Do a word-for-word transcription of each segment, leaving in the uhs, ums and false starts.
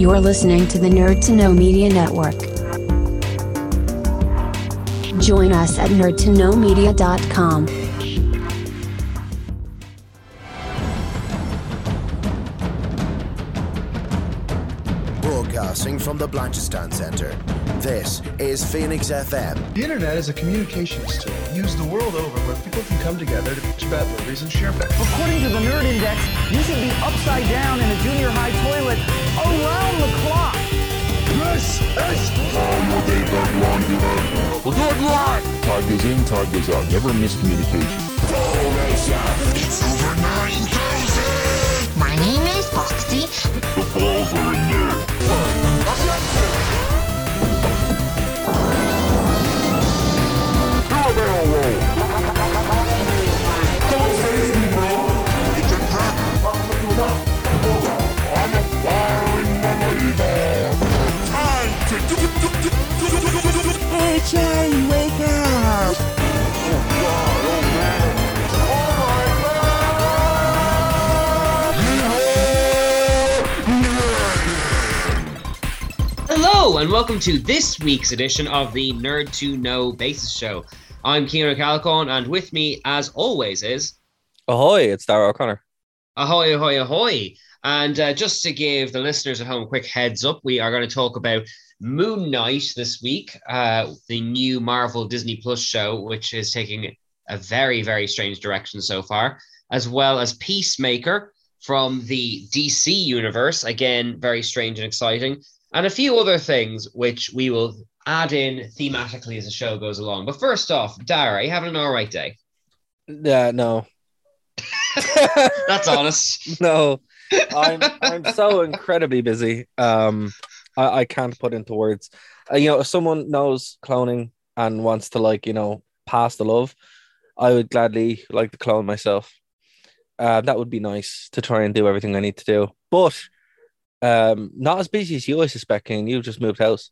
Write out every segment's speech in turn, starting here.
You are listening to the Nerd to Know Media Network. Join us at nerd to know media dot com. Broadcasting from the Blanchestan Center, this is Phoenix F M. The internet is a communications tool used the world over where people can come together to pitch bad movies and share bets. According to the Nerd Index, you should be upside down in a junior high toilet around the clock. This is Formula. We'll do it live. Tigers in, tigers out. Never miscommunication. It's over nine thousand. My name is Foxy. The balls are in there. How they all roll? Don't face me, bro. It's a trap. I'm a firing believer. Time to do it. Hey, Charlie, wake up. Oh, God, oh, man. Hello and welcome to this week's edition of the Nerd to Know Basis Show. I'm Keanu Calcon, and with me, as always, is... Ahoy, it's Tara O'Connor. Ahoy, ahoy, ahoy. And uh, just to give the listeners at home a quick heads up, we are going to talk about Moon Knight this week, uh, the new Marvel Disney Plus show, which is taking a very, very strange direction so far, as well as Peacemaker from the D C Universe, again, very strange and exciting, and a few other things which we will add in thematically as the show goes along. But first off, Dara, you having an all right day? Yeah, no. That's honest. No, I'm I'm so incredibly busy. Um, I, I can't put into words. Uh, you know, if someone knows cloning and wants to, like, you know, pass the love, I would gladly like to clone myself. Uh, that would be nice to try and do everything I need to do. But... Um, not as busy as you, I suspect, King. You've just moved house.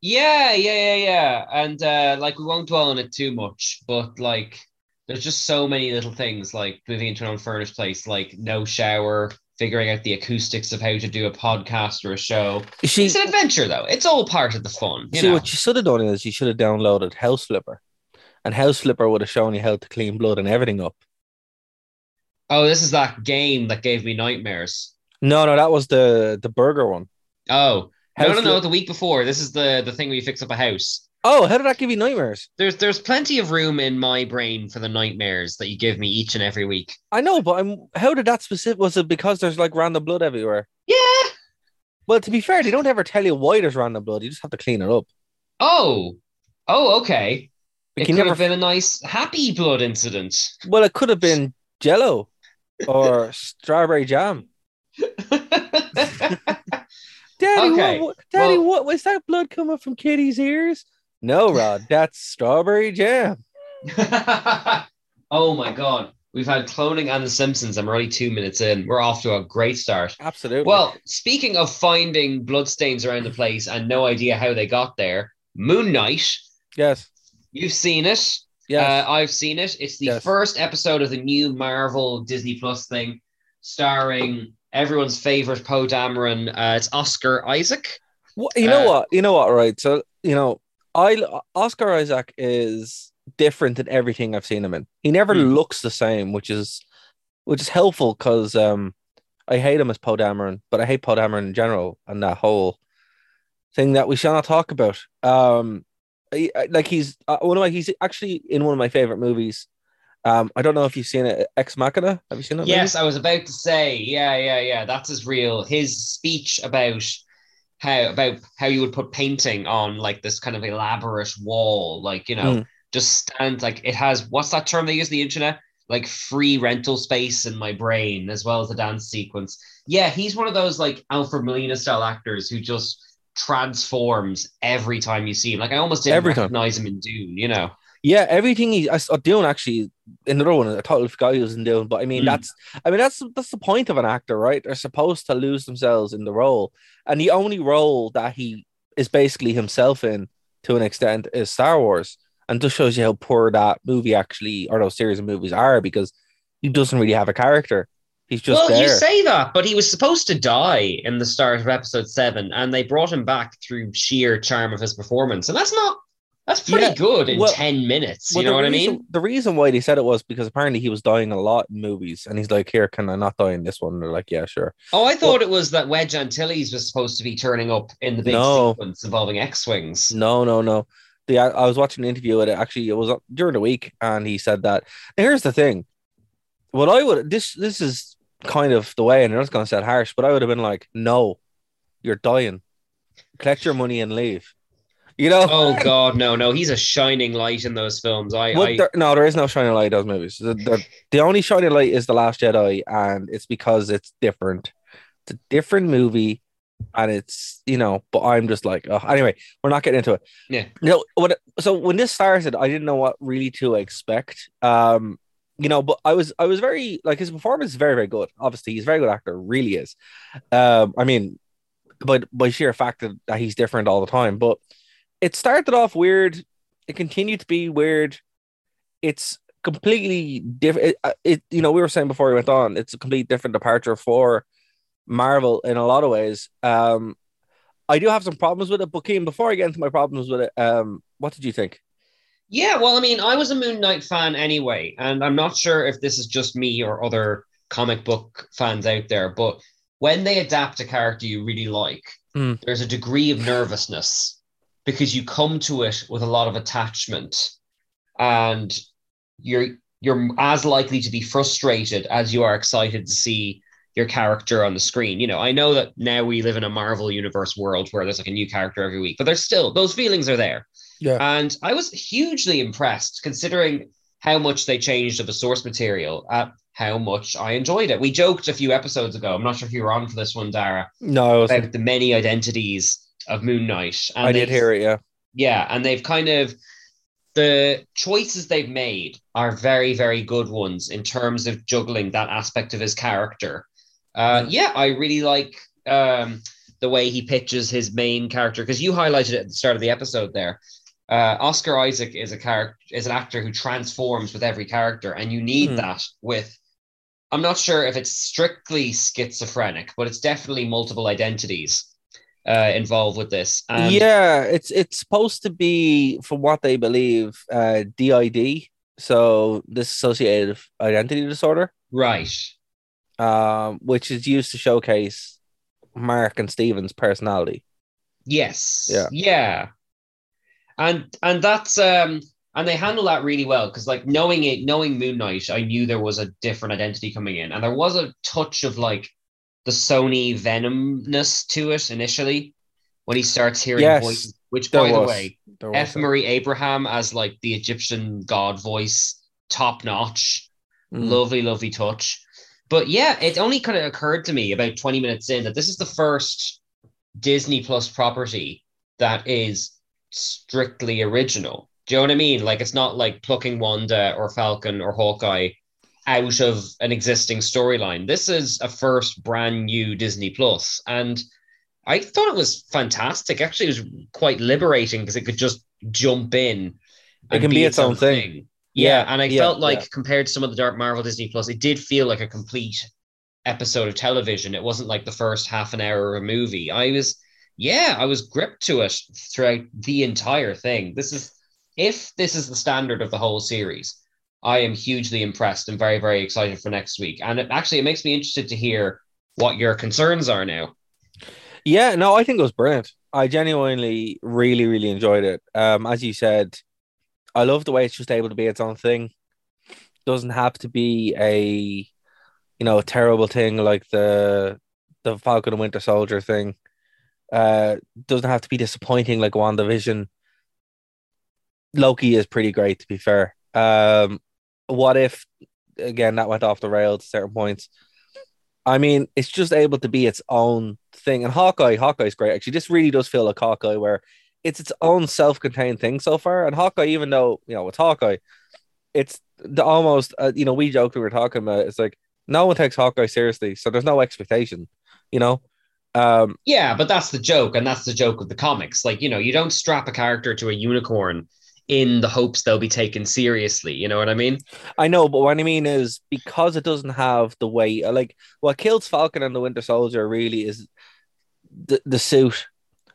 Yeah, yeah, yeah, yeah. And uh, like, we won't dwell on it too much, but like, there's just so many little things, like moving into an unfurnished place, like no shower, figuring out the acoustics of how to do a podcast or a show. She, it's an adventure, though. It's all part of the fun. You see, know? What you should have done is you should have downloaded House Flipper, and House Flipper would have shown you how to clean blood and everything up. Oh, this is that game that gave me nightmares. No, no, that was the, the burger one. Oh, house no, no, no, flip- the week before. This is the, the thing where you fix up a house. Oh, how did that give you nightmares? There's there's plenty of room in my brain for the nightmares that you give me each and every week. I know, but I'm. How did that specific... Was it because there's like random blood everywhere? Yeah. Well, to be fair, they don't ever tell you why there's random blood. You just have to clean it up. Oh. Oh, okay. It, it could never... have been a nice, happy blood incident. Well, it could have been Jell-O or strawberry jam. Daddy, okay. what, what, Daddy, well, what was that blood coming from Kitty's ears? No, Rod, that's strawberry jam. Oh my God, we've had cloning and The Simpsons, and we're already two minutes in. We're off to a great start. Absolutely. Well, speaking of finding bloodstains around the place and no idea how they got there, Moon Knight. Yes, you've seen it. Yeah, uh, I've seen it. It's the yes. first episode of the new Marvel Disney Plus thing, starring everyone's favorite Poe Dameron. Uh, it's Oscar Isaac. Well, you know uh, what? You know what? Right. So, you know, I Oscar Isaac is different in everything I've seen him in. He never mm. looks the same, which is which is helpful because um, I hate him as Poe Dameron, but I hate Poe Dameron in general and that whole thing that we shall not talk about. Um, I, I, like he's uh, one of my, he's actually in one of my favorite movies. Um, I don't know if you've seen it, Ex Machina. Have you seen that? Yes, movie? I was about to say, yeah, yeah, yeah. That's his real. His speech about how about how you would put painting on like this kind of elaborate wall, like, you know, mm. just stand like it has. What's that term they use on the internet? Like free rental space in my brain, as well as the dance sequence. Yeah, he's one of those like Alfred Molina style actors who just transforms every time you see him. Like I almost didn't every recognize time. him in Dune, you know. Yeah, everything he I saw Dune actually another one I totally forgot he was in Dune, but I mean mm. that's I mean that's that's the point of an actor, right? They're supposed to lose themselves in the role, and the only role that he is basically himself in to an extent is Star Wars, and just shows you how poor that movie actually or those series of movies are because he doesn't really have a character. He's just well, there. You say that, but he was supposed to die in the start of episode seven, and they brought him back through sheer charm of his performance. And that's not, that's pretty yeah. good in well, ten minutes. Well, you know what reason, I mean? The reason why they said it was because apparently he was dying a lot in movies, and he's like, here, can I not die in this one? And they're like, yeah, sure. Oh, I thought but, it was that Wedge Antilles was supposed to be turning up in the big no, sequence involving X-Wings. No, no, no. The, I, I was watching an interview with it. Actually, it was during the week, and he said that. Now, here's the thing. What I would this this is kind of the way, and I was going to sound harsh, but I would have been like, "No, you're dying. Collect your money and leave." You know? Oh God, no, no. He's a shining light in those films. I, well, I... There, no, there is no shining light in those movies. The, the, the only shining light is The Last Jedi, and it's because it's different. It's a different movie, and it's you know. But I'm just like, oh, anyway, we're not getting into it. Yeah. You know, what, so when this started, I didn't know what really to expect. Um. You know, but I was I was very like his performance is very, very good. Obviously, he's a very good actor, really is. Um, I mean, but by sheer fact that, that he's different all the time. But it started off weird, it continued to be weird. It's completely different. It, it you know, we were saying before we went on, it's a complete different departure for Marvel in a lot of ways. Um, I do have some problems with it, but Keane, before I get into my problems with it, um, what did you think? Yeah, well, I mean, I was a Moon Knight fan anyway, and I'm not sure if this is just me or other comic book fans out there, but when they adapt a character you really like, mm. there's a degree of nervousness because you come to it with a lot of attachment, and you're you're as likely to be frustrated as you are excited to see your character on the screen. You know, I know that now we live in a Marvel universe world where there's like a new character every week, but there's still, those feelings are there. Yeah. And I was hugely impressed considering how much they changed of the source material at how much I enjoyed it. We joked a few episodes ago, I'm not sure if you were on for this one, Dara, no, about the many identities of Moon Knight. And I did hear it, yeah. Yeah, and they've kind of, the choices they've made are very, very good ones in terms of juggling that aspect of his character. Uh, yeah, I really like um, the way he pitches his main character, because you highlighted it at the start of the episode there. Uh, Oscar Isaac is a character, is an actor who transforms with every character, and you need mm. that with, I'm not sure if it's strictly schizophrenic, but it's definitely multiple identities uh, involved with this. And yeah, it's it's supposed to be, from what they believe, uh, D I D, so dissociative identity disorder. Right. Um, which is used to showcase Mark and Steven's personality. Yes. Yeah. Yeah. And and that's um and they handle that really well, because like knowing it, knowing Moon Knight, I knew there was a different identity coming in, and there was a touch of like the Sony Venomness to it initially when he starts hearing yes, voices. Which, by was. the way, F. Murray Abraham as like the Egyptian god voice, top notch, mm. lovely, lovely touch. But yeah, it only kind of occurred to me about twenty minutes in that this is the first Disney Plus property that is strictly original. Do you know what I mean? Like, it's not like plucking Wanda or Falcon or Hawkeye out of an existing storyline. This is a first brand new Disney Plus. And I thought it was fantastic. Actually, it was quite liberating because it could just jump in. It can be its own thing. thing. Yeah, yeah, and I yeah, felt like yeah. compared to some of the Dark Marvel Disney Plus, it did feel like a complete episode of television. It wasn't like the first half an hour of a movie. I was, yeah, I was gripped to it throughout the entire thing. This is, if this is the standard of the whole series, I am hugely impressed and very, very excited for next week. And it actually, it makes me interested to hear what your concerns are now. Yeah, no, I think it was brilliant. I genuinely really, really enjoyed it. Um, as you said, I love the way it's just able to be its own thing. Doesn't have to be a, you know, a terrible thing like the the Falcon and Winter Soldier thing. Uh, doesn't have to be disappointing like WandaVision. Loki is pretty great, to be fair. Um, what if, again, that went off the rails at certain points. I mean, it's just able to be its own thing. And Hawkeye, Hawkeye's great, actually. This really does feel like Hawkeye, where it's its own self-contained thing so far. And Hawkeye, even though, you know, it's Hawkeye, it's the almost, uh, you know, we joked we were talking about, it's like, no one takes Hawkeye seriously, so there's no expectation, you know? Um, yeah, but that's the joke, and that's the joke of the comics. Like, you know, you don't strap a character to a unicorn in the hopes they'll be taken seriously. You know what I mean? I know, but what I mean is, because it doesn't have the weight, like what kills Falcon and the Winter Soldier really is the, the suit,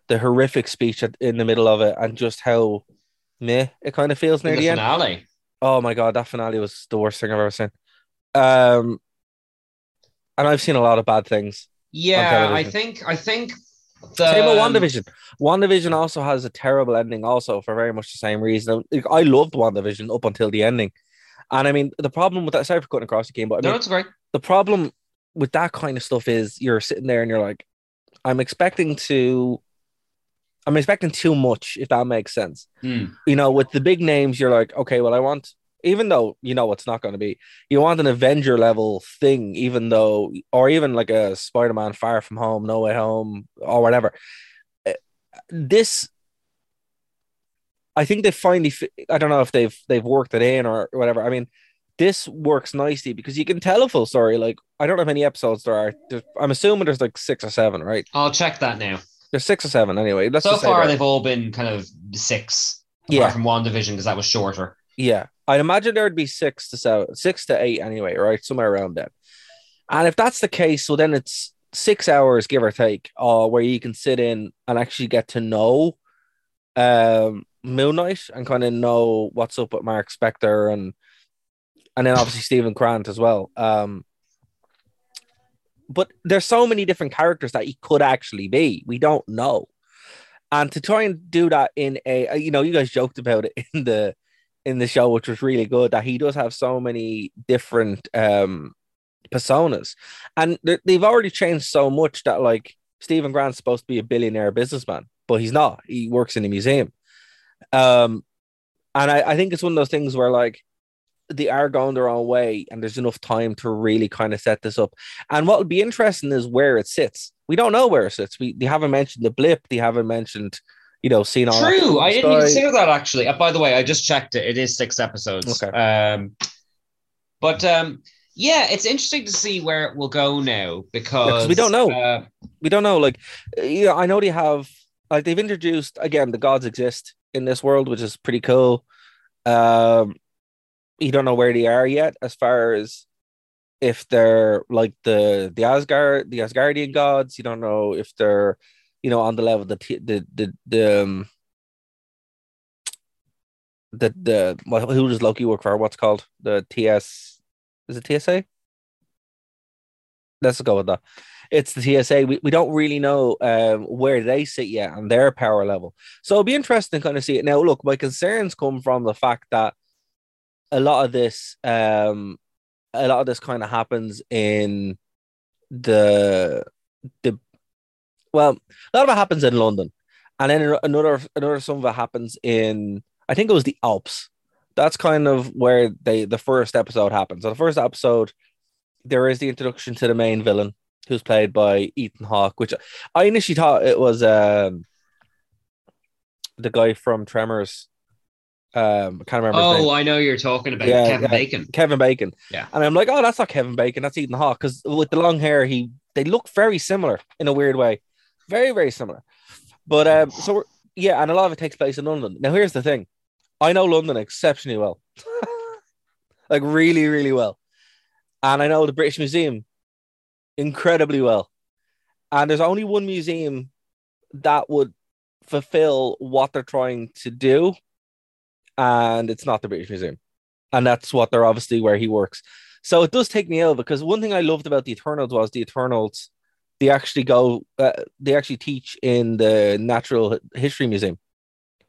the horrific speech in the middle of it, and just how meh it kind of feels near the, the end. Finale. Oh my God, that finale was the worst thing I've ever seen. Um, and I've seen a lot of bad things. Yeah, I think, I think. The... Same with WandaVision. WandaVision also has a terrible ending, also for very much the same reason. I loved WandaVision up until the ending, and I mean the problem with that. Sorry for cutting across the game, but I mean, no, it's okay. The problem with that kind of stuff is you're sitting there and you're like, I'm expecting to, I'm expecting too much. If that makes sense, mm. you know, with the big names, you're like, okay, well, I want. Even though you know it's not going to be, you want an Avenger level thing, even though, or even like a Spider-Man Far From Home, No Way Home, or whatever. This, I think they finally, I don't know if they've they've worked it in or whatever. I mean, this works nicely because you can tell a full story. Like, I don't know how many episodes there are. There's, I'm assuming there's like six or seven, right? I'll check that now. There's six or seven anyway. Let's so far, they've all been kind of six, apart yeah. from WandaVision because that was shorter. Yeah, I'd imagine there'd be six to seven, six to eight anyway, right? Somewhere around that. And if that's the case, well, then it's six hours, give or take, uh, where you can sit in and actually get to know um, Moon Knight and kind of know what's up with Mark Spector and and then obviously Stephen Grant as well. Um, but there's so many different characters that he could actually be. We don't know. And to try and do that in a, you know, you guys joked about it in the in the show, which was really good, that he does have so many different um, personas. And they've already changed so much that, like, Stephen Grant's supposed to be a billionaire businessman, but he's not. He works in a museum. Um, and I, I think it's one of those things where, like, they are going their own way and there's enough time to really kind of set this up. And what would be interesting is where it sits. We don't know where it sits. We They haven't mentioned the blip. They haven't mentioned... You know, seen all true. I didn't even see that actually. Uh, by the way, I just checked it. It is six episodes. Okay. Um, but um, yeah, it's interesting to see where it will go now because yeah, we don't know. Uh, we don't know. Like, you know, I know they have like they've introduced again the gods exist in this world, which is pretty cool. Um, you don't know where they are yet, as far as if they're like the the Asgard, the Asgardian gods. You don't know if they're you know, on the level that the the the um, the the well, who does Loki work for? What's called the T S? Is it T S A? Let's go with that. It's the T S A. We we don't really know um, where they sit yet on their power level. So it'll be interesting to kind of see it now. Look, my concerns come from the fact that a lot of this, um, a lot of this kind of happens in the the. Well, a lot of it happens in London, and then another, another some of it happens in, I think it was the Alps. That's kind of where they the first episode happens. So the first episode, there is the introduction to the main villain, who's played by Ethan Hawke, which I initially thought it was um, the guy from Tremors. Um, I can't remember. Oh, his name. I know you're talking about yeah, Kevin yeah, Bacon. Kevin Bacon. Yeah, and I'm like, oh, that's not Kevin Bacon. That's Ethan Hawke, because with the long hair, he they look very similar in a weird way. Very, very similar. But um, so, we're, yeah, and a lot of it takes place in London. Now, here's the thing. I know London exceptionally well. Like, really, really well. And I know the British Museum incredibly well. And there's only one museum that would fulfill what they're trying to do. And it's not the British Museum. And that's what they're obviously where he works. So it does take me out because one thing I loved about the Eternals was the Eternals... They actually go. Uh, they actually teach in the Natural History Museum,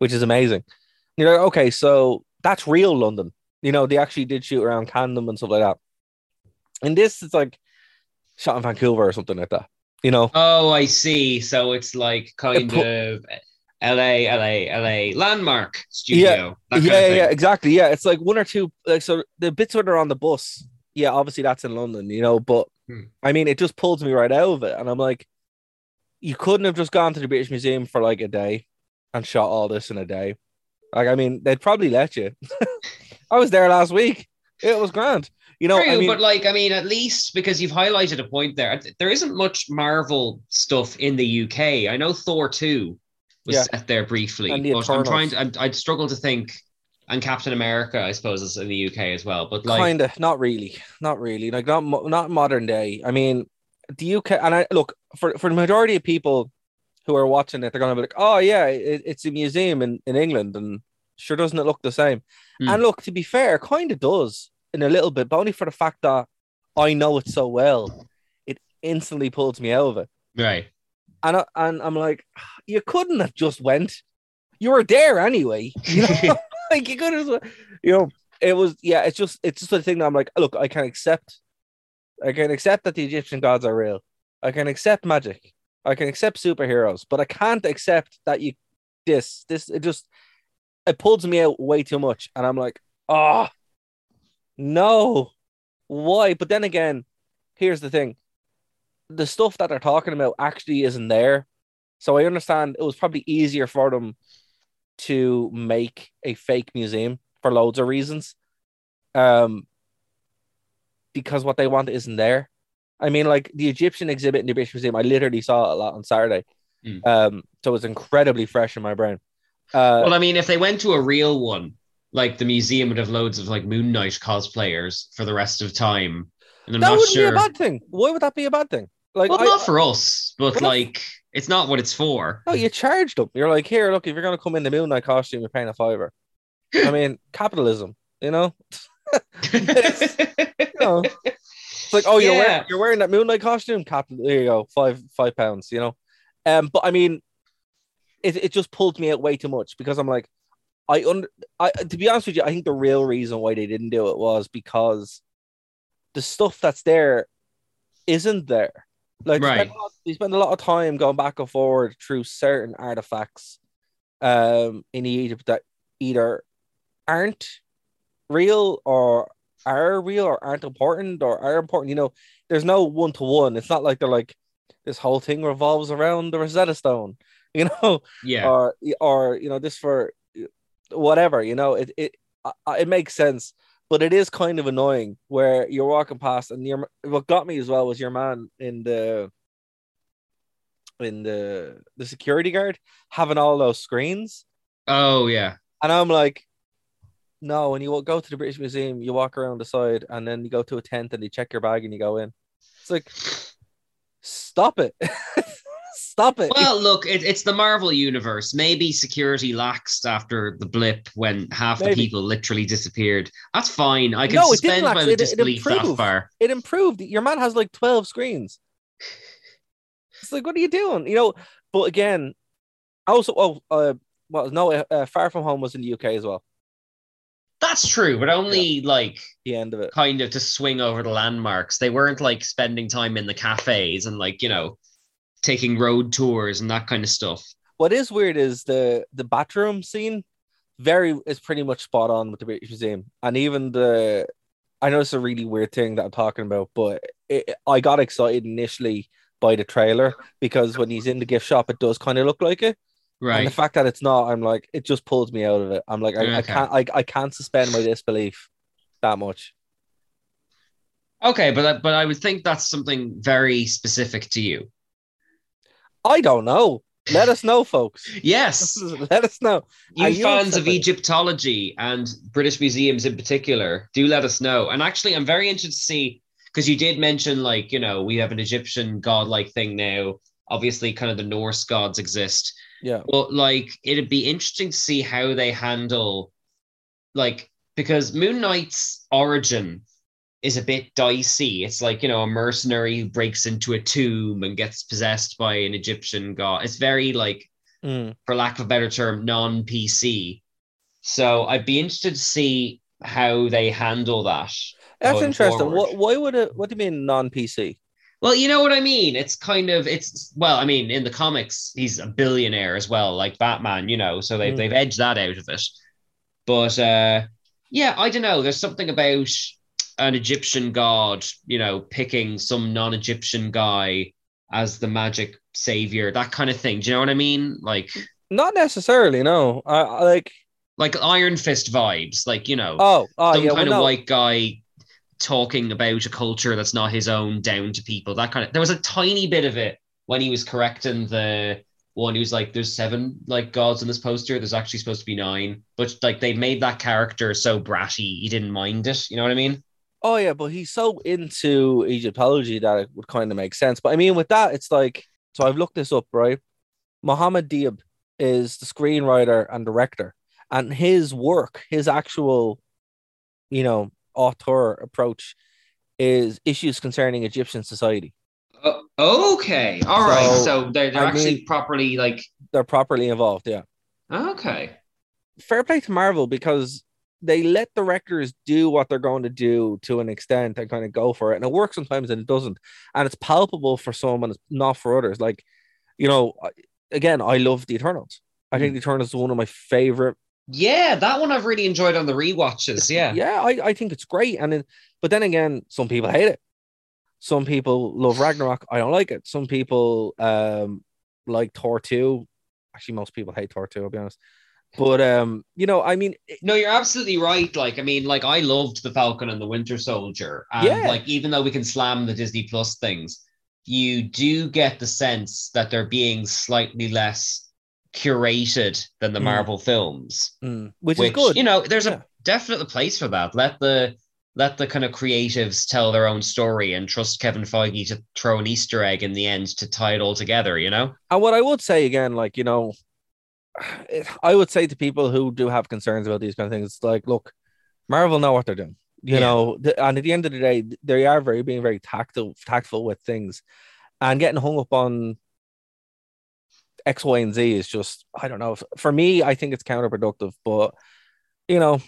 which is amazing. You know, okay, so that's real London. You know, they actually did shoot around Camden and stuff like that. And this is like shot in Vancouver or something like that. You know. Oh, I see. So it's like kind it put, of L A, L A, L A landmark studio. Yeah, yeah, yeah, exactly. Yeah, it's like one or two. Like so, the bits where they're on the bus. Yeah, obviously that's in London. You know, but. I mean, it just pulls me right out of it. And I'm like, you couldn't have just gone to the British Museum for like a day and shot all this in a day. Like, I mean, they'd probably let you. I was there last week. It was grand. You know, True, I mean, but like, I mean, at least because you've highlighted a point there, there isn't much Marvel stuff in the U K. I know Thor two was yeah. set there briefly. And the but Eternals. I'm trying to, I'd struggle to think And Captain America, I suppose, is in the U K as well. But like, kind of, not really, not really, like not not modern day. I mean, the U K, and I look for for the majority of people who are watching it, they're going to be like, oh yeah, it, it's a museum in, in England, and sure doesn't it look the same? Hmm. And look, to be fair, kind of does in a little bit, but only for the fact that I know it so well, it instantly pulls me out of it. Right. And I, and I'm like, you couldn't have just went. You were there anyway. You know? Like you could have, you know, it was, yeah, it's just, it's just the thing that I'm like, look, I can accept, I can accept that the Egyptian gods are real. I can accept magic. I can accept superheroes, but I can't accept that you, this, this, it just, it pulls me out way too much. And I'm like, oh, no, why? But then again, here's the thing. The stuff that they're talking about actually isn't there. So I understand it was probably easier for them to make a fake museum for loads of reasons. Um, because what they want isn't there. I mean, like the Egyptian exhibit in the British Museum, I literally saw a lot on Saturday. Mm. Um, so it's incredibly fresh in my brain. Uh, well, I mean, if they went to a real one, like the museum would have loads of like Moon Knight cosplayers for the rest of time. And I'm that not wouldn't sure... be a bad thing. Why would that be a bad thing? Like, well, I, not for us, but well, like, it's not what it's for. No, you charge them. You're like, here, look, if you're going to come in the Moon Knight costume, you're paying a fiver. I mean, capitalism, you know? It's, you know, it's like, oh, you're, yeah. wearing, you're wearing that Moon Knight costume? Capital, there you go, five five pounds, you know? Um, But I mean, it, it just pulled me out way too much because I'm like, I, un- I to be honest with you, I think the real reason why they didn't do it was because the stuff that's there isn't there. Like right. spend lot, we spend a lot of time going back and forward through certain artifacts um, in Egypt that either aren't real or are real or aren't important or are important. You know, there's no one-to-one. It's not like they're like, this whole thing revolves around the Rosetta Stone, you know? Yeah. Or, or you know, this for whatever, you know? It, it, it makes sense. But it is kind of annoying where you're walking past and your what got me as well was your man in the in the the security guard having all those screens. Oh yeah. And I'm like, no, when you go to the British Museum, you walk around the side and then you go to a tent and you check your bag and you go in. It's like, stop it. Stop it. Well, look, it, it's the Marvel universe. Maybe security laxed after the blip when half Maybe. the people literally disappeared. That's fine. I can no, suspend my it, disbelief it that far. It improved. Your man has like twelve screens. It's like, what are you doing? You know, but again, also, oh, uh, well, no, uh, Far From Home was in the U K as well. That's true, but only yeah. like the end of it, kind of to swing over the landmarks. They weren't like spending time in the cafes and like, you know, taking road tours and that kind of stuff. What is weird is the the bathroom scene very is pretty much spot on with the British Museum. And even the, I know it's a really weird thing that I'm talking about, but it, I got excited initially by the trailer because when he's in the gift shop, it does kind of look like it. Right. And the fact that it's not, I'm like, it just pulls me out of it. I'm like, I, okay. I can't, I, I can't suspend my disbelief that much. Okay, but but I would think that's something very specific to you. I don't know. Let us know, folks. Yes. Let us know. You, you fans of Egyptology and British museums in particular, do let us know. And actually, I'm very interested to see, because you did mention, like, you know, we have an Egyptian godlike thing now. Obviously, kind of the Norse gods exist. Yeah. But, like, it'd be interesting to see how they handle, like, because Moon Knight's origin is a bit dicey. It's like, you know, a mercenary who breaks into a tomb and gets possessed by an Egyptian god. It's very like, mm. for lack of a better term, non-P C. So I'd be interested to see how they handle that. That's interesting. What, why would it, what do you mean non-P C? Well, you know what I mean? It's kind of, it's, well, I mean, in the comics, he's a billionaire as well, like Batman, you know, so they've, mm. they've edged that out of it. But uh, yeah, I don't know. There's something about an Egyptian god, you know, picking some non-Egyptian guy as the magic savior, that kind of thing. Do you know what I mean? Like, not necessarily. No, I, I like, like Iron Fist vibes. Like, you know, oh, oh some yeah, kind well, of no. white guy talking about a culture that's not his own down to people. That kind of. There was a tiny bit of it when he was correcting the one who's like, there's seven like gods in this poster. There's actually supposed to be nine, but like they made that character so bratty, he didn't mind it. You know what I mean? Oh yeah, but he's so into Egyptology that it would kind of make sense. But I mean, with that, it's like, so I've looked this up, right? Mohammed Diab is the screenwriter and director, and his work, his actual, you know, author approach is issues concerning Egyptian society. Uh, okay, all so, right. So they're, they're actually mean, properly like they're properly involved. Yeah. Okay. Fair play to Marvel, because they let directors do what they're going to do to an extent and kind of go for it, and it works sometimes and it doesn't, and it's palpable for some and it's not for others. Like, you know, again, I love the Eternals. I think the Eternals is one of my favorite. Yeah, that one I've really enjoyed on the rewatches. Yeah, yeah, I, I think it's great. And then, but then again, some people hate it. Some people love Ragnarok. I don't like it. Some people um like Thor two. Actually, most people hate Thor two. I'll be honest. But um, you know, I mean, it, no, you're absolutely right. Like, I mean, like I loved the Falcon and the Winter Soldier. And yeah. Like, even though we can slam the Disney Plus things, you do get the sense that they're being slightly less curated than the mm. Marvel films, mm. which, which is good. You know, there's yeah. a definite place for that. Let the let the kind of creatives tell their own story and trust Kevin Feige to throw an Easter egg in the end to tie it all together. You know, and what I would say again, like, you know, it, I would say to people who do have concerns about these kind of things, it's like, look, Marvel know what they're doing. You yeah. know, th- and at the end of the day, they are very being very tactful, tactful with things, and getting hung up on X, Y, and Z is just, I don't know. For me, I think it's counterproductive, but you know,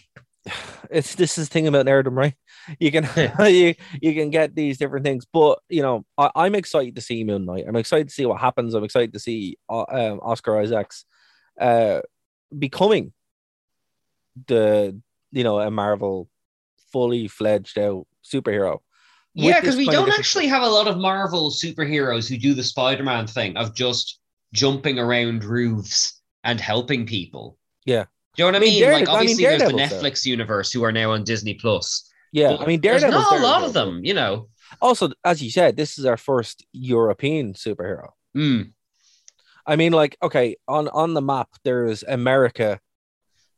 it's this is the thing about nerddom, right? You can you, you can get these different things, but you know, I, I'm excited to see Moon Knight. I'm excited to see what happens. I'm excited to see uh, um, Oscar Isaac's uh, becoming the you know a Marvel fully fledged out superhero. Yeah, because we don't actually have a lot of Marvel superheroes who do the Spider-Man thing of just jumping around roofs and helping people. Yeah. You know what I mean? I mean like, obviously, I mean, there's the Netflix though. universe who are now on Disney Plus. Yeah, but I mean, there's not a lot Daredevil. of them, you know. Also, as you said, this is our first European superhero. Mm. I mean, like, okay, on, on the map, there's America,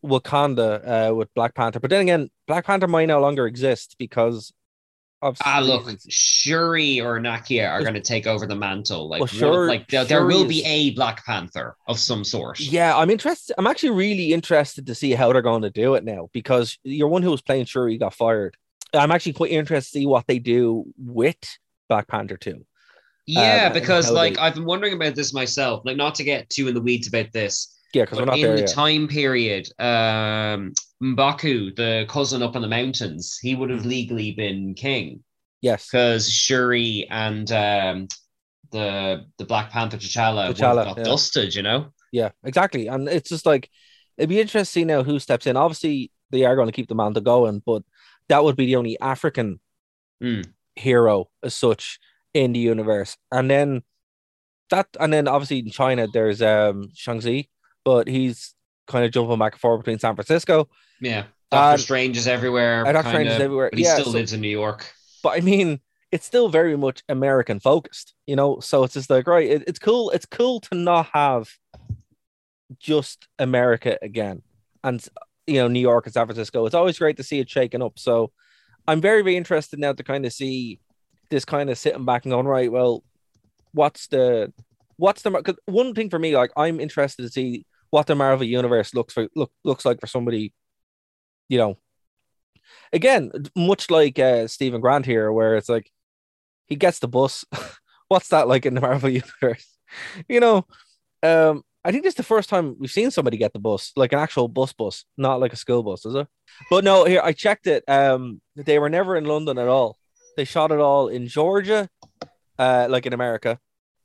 Wakanda uh, with Black Panther. But then again, Black Panther might no longer exist because... Ah, look, Shuri or Nakia are going to take over the mantle. Like, well, sure, like there, there will be a Black Panther of some sort. Yeah, I'm interested. I'm actually really interested to see how they're going to do it now, because your one who was playing Shuri got fired. I'm actually quite interested to see what they do with Black Panther two. Yeah, um, because like they... I've been wondering about this myself. Like, not to get too in the weeds about this. Yeah, because we're not in there the yet. time period. Um, M'Baku, the cousin up in the mountains, he would have legally been king. Yes, because Shuri and um, the the Black Panther T'Challa, T'Challa got yeah. dusted. You know. Yeah, exactly, and it's just like it'd be interesting now who steps in. Obviously, they are going to keep the mantle going, but that would be the only African mm. hero as such in the universe. And then that, and then obviously in China, there's um, Shang-Chi. But he's kind of jumping back and forth between San Francisco. Yeah. Doctor and, Strange is everywhere. Doctor kinda, Strange is everywhere. But he yeah, still so, lives in New York. But I mean, it's still very much American focused, you know? So it's just like, right, it, it's cool. It's cool to not have just America again. And, you know, New York and San Francisco. It's always great to see it shaken up. So I'm very, very interested now to kind of see this kind of sitting back and going, right, well, what's the, what's the, because one thing for me, like, I'm interested to see what the Marvel universe looks for look looks like for somebody, you know, again, much like uh, Stephen Grant here, where it's like he gets the bus. What's that like in the Marvel universe? You know, um, I think this is the first time we've seen somebody get the bus, like an actual bus bus, not like a school bus, is it? But no, here I checked it. Um, they were never in London at all. They shot it all in Georgia, uh, like in America,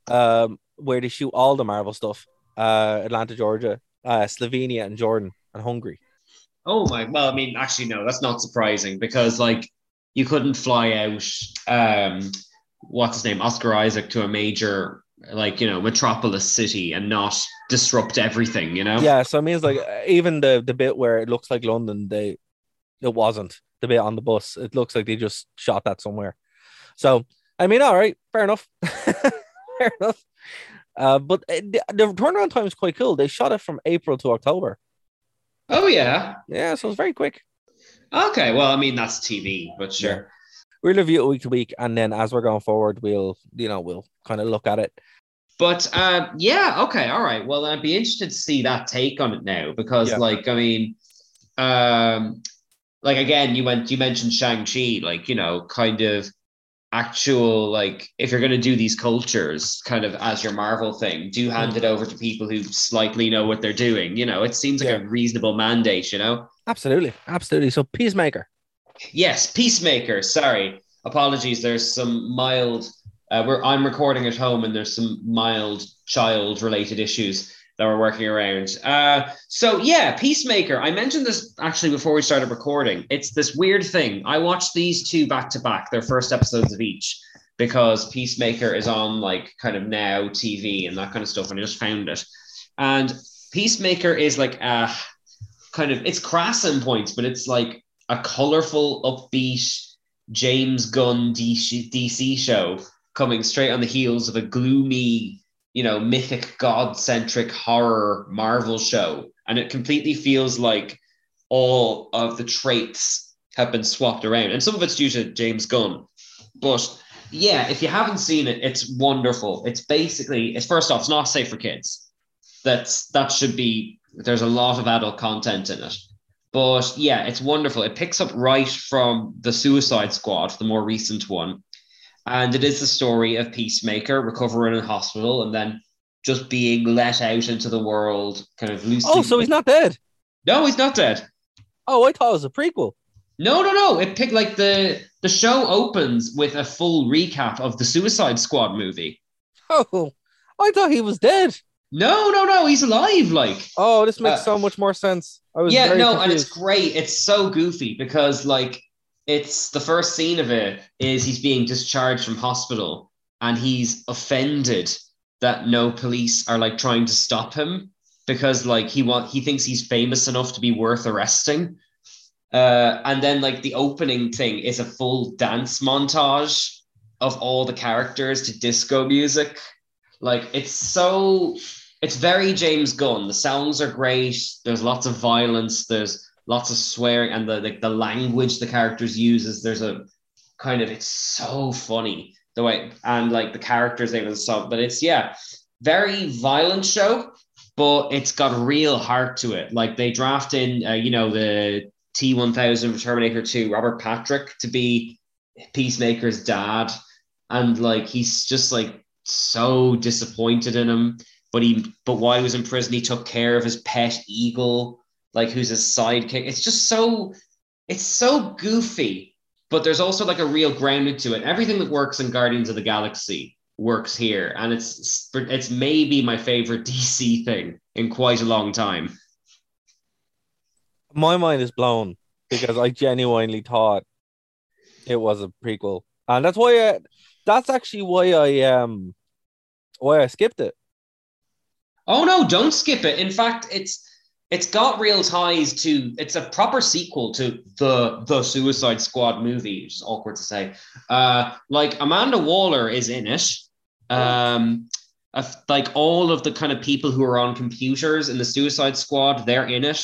um, where they shoot all the Marvel stuff. Uh, Atlanta, Georgia, uh, Slovenia, and Jordan, and Hungary. Oh my! Well, I mean, actually, no, that's not surprising, because like you couldn't fly out, um, what's his name, Oscar Isaac, to a major like you know metropolis city and not disrupt everything, you know? Yeah. So I mean, it's like even the the bit where it looks like London, they it wasn't the bit on the bus. It looks like they just shot that somewhere. So I mean, all right, fair enough, fair enough. Uh, but the, the turnaround time is quite cool. They shot it from April to October. Oh, yeah. Yeah, so it's very quick. Okay, well, I mean, that's T V, but sure. Yeah. We'll review it week to week, and then as we're going forward, we'll, you know, we'll kind of look at it. But, uh, yeah, okay, all right. Well, I'd be interested to see that take on it now, because, yeah. like, I mean, um, like, again, you went, you mentioned Shang-Chi, like, you know, kind of actual, like, if you're going to do these cultures kind of as your Marvel thing, do hand it over to people who slightly know what they're doing. You know, it seems like yeah. a reasonable mandate, you know? Absolutely, absolutely. So, Peacemaker. Yes, Peacemaker. Sorry. Apologies. There's some mild... Uh, we're, I'm recording at home and there's some mild child-related issues that we're working around. Uh, so, yeah, Peacemaker. I mentioned this actually before we started recording. It's this weird thing. I watched these two back-to-back, their first episodes of each, because Peacemaker is on, like, kind of Now T V and that kind of stuff, and I just found it. And Peacemaker is, like, a kind of... It's crass in points, but it's, like, a colourful, upbeat James Gunn D C show coming straight on the heels of a gloomy, you know, mythic, god-centric horror Marvel show. And it completely feels like all of the traits have been swapped around. And some of it's due to James Gunn. But, yeah, if you haven't seen it, it's wonderful. It's basically... it's first off, it's not safe for kids. That's That should be... There's a lot of adult content in it. But, yeah, it's wonderful. It picks up right from The Suicide Squad, the more recent one. And it is the story of Peacemaker recovering in hospital and then just being let out into the world, kind of loosely. Oh, so he's not dead? No, he's not dead. Oh, I thought it was a prequel. No, no, no. It picked like the the show opens with a full recap of the Suicide Squad movie. Oh, I thought he was dead. No, no, no. He's alive. Like, oh, this makes uh, so much more sense. I was yeah, very no, confused. And it's great. It's so goofy because like. It's the first scene of it is he's being discharged from hospital and he's offended that no police are like trying to stop him because like he want he thinks he's famous enough to be worth arresting. Uh, and then like the opening thing is a full dance montage of all the characters to disco music. Like it's so it's very James Gunn. The sounds are great. There's lots of violence. There's lots of swearing and the, the the language the characters use is there's a kind of it's so funny the way and like the characters even sub, but it's yeah, very violent show, but it's got real heart to it. Like they draft in uh, you know the T one thousand for Terminator two, Robert Patrick to be Peacemaker's dad, and like he's just like so disappointed in him, but he but while he was in prison he took care of his pet eagle. Like who's his sidekick? It's just so, it's so goofy, but there's also like a real grounded to it. Everything that works in Guardians of the Galaxy works here, and it's it's maybe my favorite D C thing in quite a long time. My mind is blown because I genuinely thought it was a prequel, and that's why I, that's actually why I um why I skipped it. Oh no! Don't skip it. In fact, it's. It's got real ties to, it's a proper sequel to the the Suicide Squad movie, which is awkward to say. Uh, like, Amanda Waller is in it. Um, like, all of the kind of people who are on computers in the Suicide Squad, they're in it.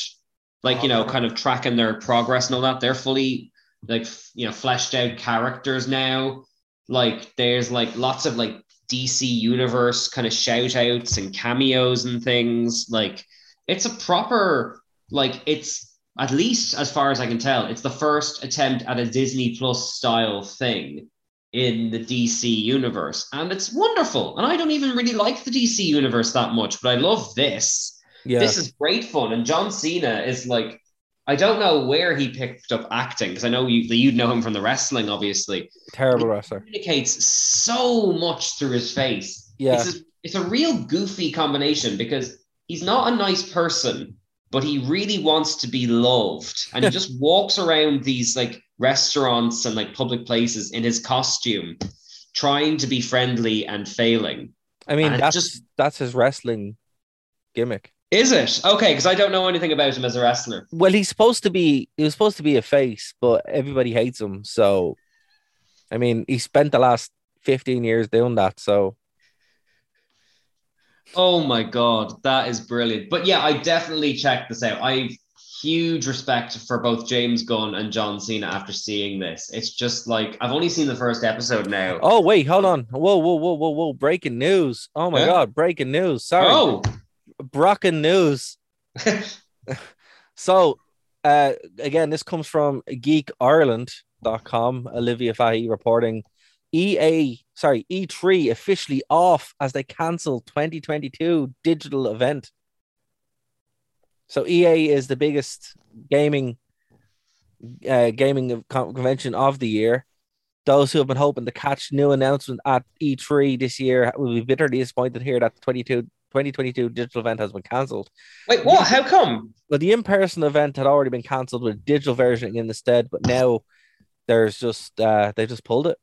Like, you know, kind of tracking their progress and all that. They're fully, like, you know, fleshed out characters now. Like, there's, like, lots of, like, D C Universe kind of shout-outs and cameos and things, like... It's a proper, like, it's, at least as far as I can tell, it's the first attempt at a Disney Plus style thing in the D C universe. And it's wonderful. And I don't even really like the D C universe that much, but I love this. Yeah. This is great fun. And John Cena is like, I don't know where he picked up acting, because I know you, you'd know him from the wrestling, obviously. Terrible he wrestler. He communicates so much through his face. Yeah. It's a, it's a real goofy combination, because... he's not a nice person, but he really wants to be loved. And he just walks around these like restaurants and like public places in his costume, trying to be friendly and failing. I mean, and that's just that's his wrestling gimmick. Is it? Okay, because I don't know anything about him as a wrestler. Well, he's supposed to be he was supposed to be a face, but everybody hates him. So I mean, he spent the last fifteen years doing that, so Oh my God, that is brilliant. But yeah, I definitely checked this out. I've huge respect for both James Gunn and John Cena after seeing this. It's just like, I've only seen the first episode now. Oh, wait, hold on. Whoa, whoa, whoa, whoa, whoa. Breaking news. Oh my yeah. God, breaking news. Sorry. Oh. Brockin' news. So, uh, again, this comes from geek ireland dot com. Olivia Fahey reporting E A, sorry, E three officially off as they cancel twenty twenty-two digital event. So E A is the biggest gaming uh, gaming convention of the year. Those who have been hoping to catch new announcement at E three this year will be bitterly disappointed here that twenty twenty-two digital event has been cancelled. Wait, what? How come? Well, the in-person event had already been cancelled with digital version in instead, but now there's just uh, they just pulled it.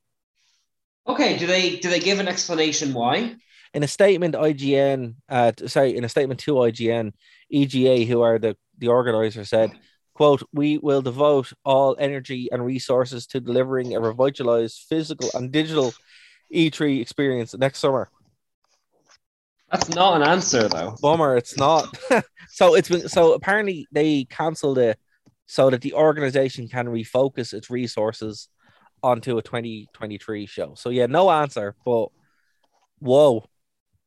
Okay, do they do they give an explanation why? In a statement, I G N, uh, sorry, in a statement to I G N, E G A, who are the, the organizer, said, quote, "We will devote all energy and resources to delivering a revitalized physical and digital E three experience next summer." That's not an answer, though. Bummer, it's not. so it's been, so apparently they cancelled it so that the organization can refocus its resources onto a twenty twenty-three show. So yeah, no answer, but whoa.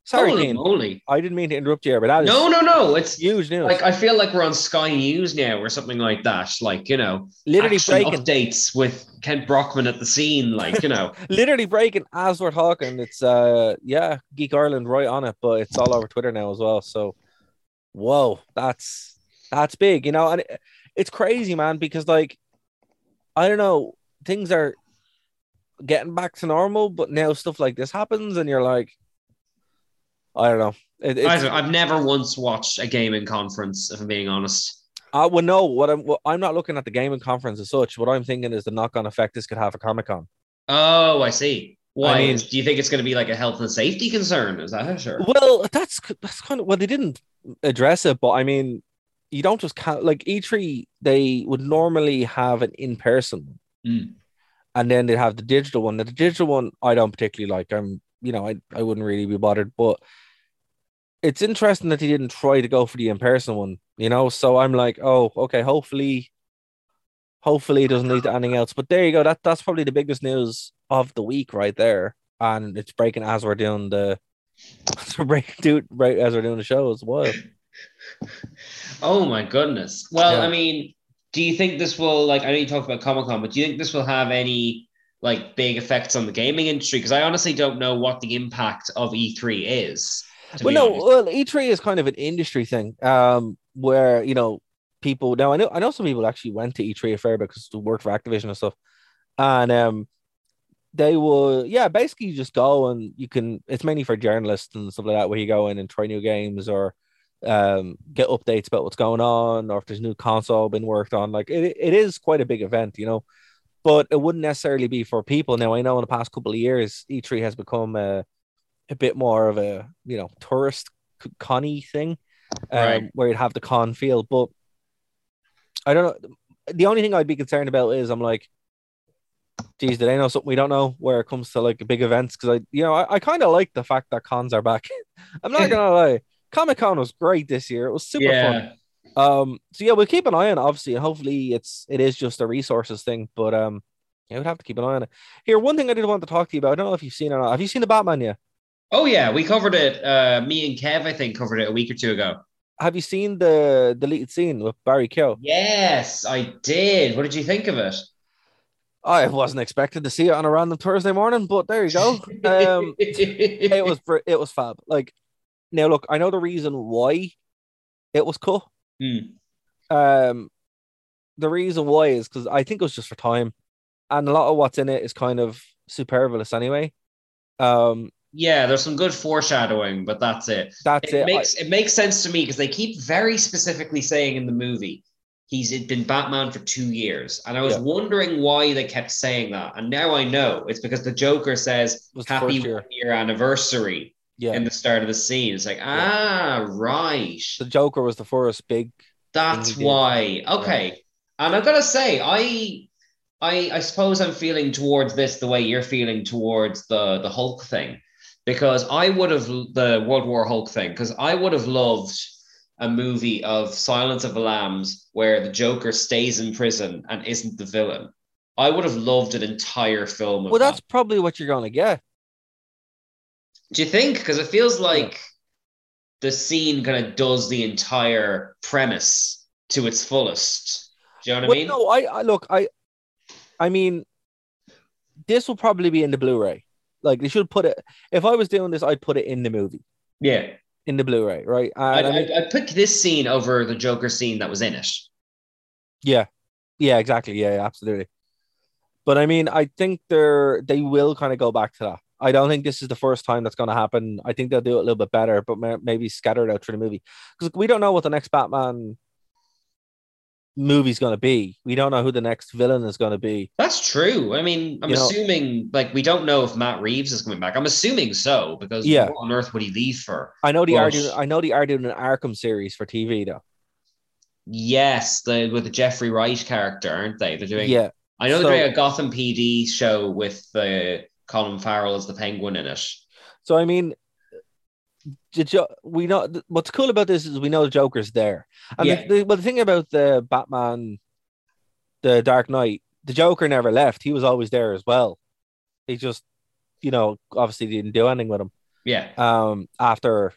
Sorry, holy moly. I didn't mean to interrupt you, but that is no, no, no. It's huge news. Like I feel like we're on Sky News now or something like that. Like, you know, literally breaking updates with Kent Brockman at the scene. Like, you know, literally breaking as we're talking. It's uh, yeah, Geek Ireland right on it, but it's all over Twitter now as well. So, whoa, that's that's big, you know, and it, it's crazy, man, because like, I don't know, things are getting back to normal, but now stuff like this happens, and you're like, I don't know. It, I don't, I've never once watched a gaming conference, if I'm being honest. Uh, well, no. What I'm, what, I'm not looking at the gaming conference as such. What I'm thinking is the knock-on effect this could have at Comic-Con. Oh, I see. Why? I mean, do you think it's going to be like a health and safety concern? Is that it? Sure. Well, that's that's kind of well, they didn't address it, but I mean, you don't just count, like E three. They would normally have an in-person, mm. and then they have the digital one. Now, the digital one, I don't particularly like. I'm, you know, I I wouldn't really be bothered, but it's interesting that he didn't try to go for the in-person one, you know? So I'm like, oh, okay, hopefully, hopefully it doesn't lead to anything else. But there you go. That That's probably the biggest news of the week right there. And it's breaking as we're doing the break, dude, right as we're doing the show as well. Oh, my goodness. Well, yeah. I mean, do you think this will, like, I know you talked about Comic-Con, but do you think this will have any, like, big effects on the gaming industry? Because I honestly don't know what the impact of E three is. Well, no, honest. well, E three is kind of an industry thing, um, where, you know, people now I know I know some people actually went to E three a fair bit because to work for Activision and stuff, and um, they will, yeah, basically just go and you can. It's mainly for journalists and stuff like that, where you go in and try new games or um, get updates about what's going on or if there's a new console been worked on. Like it, it is quite a big event, you know, but it wouldn't necessarily be for people. Now I know in the past couple of years, E three has become a. Uh, a bit more of a, you know, tourist conny thing, um, right. where you'd have the con feel. But I don't know. The only thing I'd be concerned about is I'm like, geez, do they know something we don't know where it comes to like big events? Because I, you know, I, I kind of like the fact that cons are back. I'm not gonna lie. Comic-Con was great this year. It was super yeah. fun. Um, so yeah, we'll keep an eye on it, obviously, and hopefully it's it is just a resources thing. But um, yeah, we'd have to keep an eye on it. Here, one thing I did want to talk to you about. I don't know if you've seen it or not. Have you seen The Batman yet? Oh, yeah, we covered it. Uh, me and Kev, I think, covered it a week or two ago. Have you seen the deleted scene with Barry Keoghan? Yes, I did. What did you think of it? I wasn't expected to see it on a random Thursday morning, but there you go. Um, it was it was fab. Like, now, look, I know the reason why it was cut. Mm. Um, the reason why is because I think it was just for time. And a lot of what's in it is kind of superfluous anyway. Um. Yeah, there's some good foreshadowing, but that's it. That's it. It makes, I, it makes sense to me because they keep very specifically saying in the movie, he's been Batman for two years. And I was yeah. wondering why they kept saying that. And now I know it's because the Joker says, happy one year anniversary yeah. in the start of the scene. It's like, ah, yeah. right. The Joker was the first big. That's why. Okay. Right. And I've got to say, I... I, I suppose I'm feeling towards this the way you're feeling towards the, the Hulk thing. because I would have, the World War Hulk thing, because I would have loved a movie of Silence of the Lambs where the Joker stays in prison and isn't the villain. I would have loved an entire film of Well, that's that. Probably what you're going to get. Do you think? Because it feels like yeah. the scene kind of does the entire premise to its fullest. Do you know what well, I mean? No, I, I look, I, I mean, this will probably be in the Blu-ray. Like, they should put it. If I was doing this, I'd put it in the movie. Yeah. In the Blu-ray, right? And I, I, mean, I picked this scene over the Joker scene that was in it. Yeah. Yeah, exactly. Yeah, absolutely. But I mean, I think they're they will kind of go back to that. I don't think this is the first time that's going to happen. I think they'll do it a little bit better, but maybe scattered out through the movie. Because we don't know what the next Batman movie is going to be. We don't know who the next villain is going to be. That's true. I mean, I'm you assuming, know, like, we don't know if Matt Reeves is coming back. I'm assuming so, because yeah. what on earth would he leave for? I know they are doing, I know they are doing an Arkham series for T V, though. Yes, the, with the Jeffrey Wright character, aren't they? They're doing... Yeah. I know so, they're doing a Gotham P D show with the... Colin Farrell is the Penguin in it. So, I mean, did you, we know what's cool about this is we know the Joker's there. And yeah. the, the, well, the thing about the Batman, the Dark Knight, the Joker never left. He was always there as well. They just, you know, obviously didn't do anything with him. Yeah. Um. After,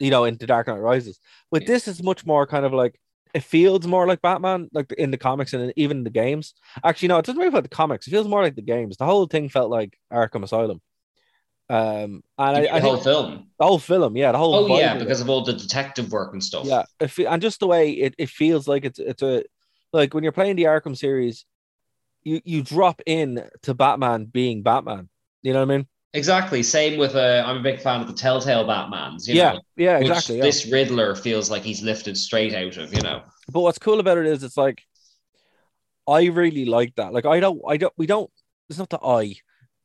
you know, in the Dark Knight Rises. But yeah. this is much more kind of like, it feels more like Batman, like in the comics and even in the games. Actually, no, it doesn't really feel like the comics. It feels more like the games. The whole thing felt like Arkham Asylum. Um, and I, the I whole think, film, the whole film, yeah, the whole. Oh yeah, because of all the detective work and stuff. Yeah, it, and just the way it, it feels like it's it's a like when you're playing the Arkham series, you you drop in to Batman being Batman. You know what I mean? Exactly. Same with uh, I'm a big fan of the Telltale Batmans. You yeah, know, yeah, exactly. Which yeah. This Riddler feels like he's lifted straight out of, you know. But what's cool about it is it's like I really like that. Like I don't, I don't, we don't. It's not the I. Mm.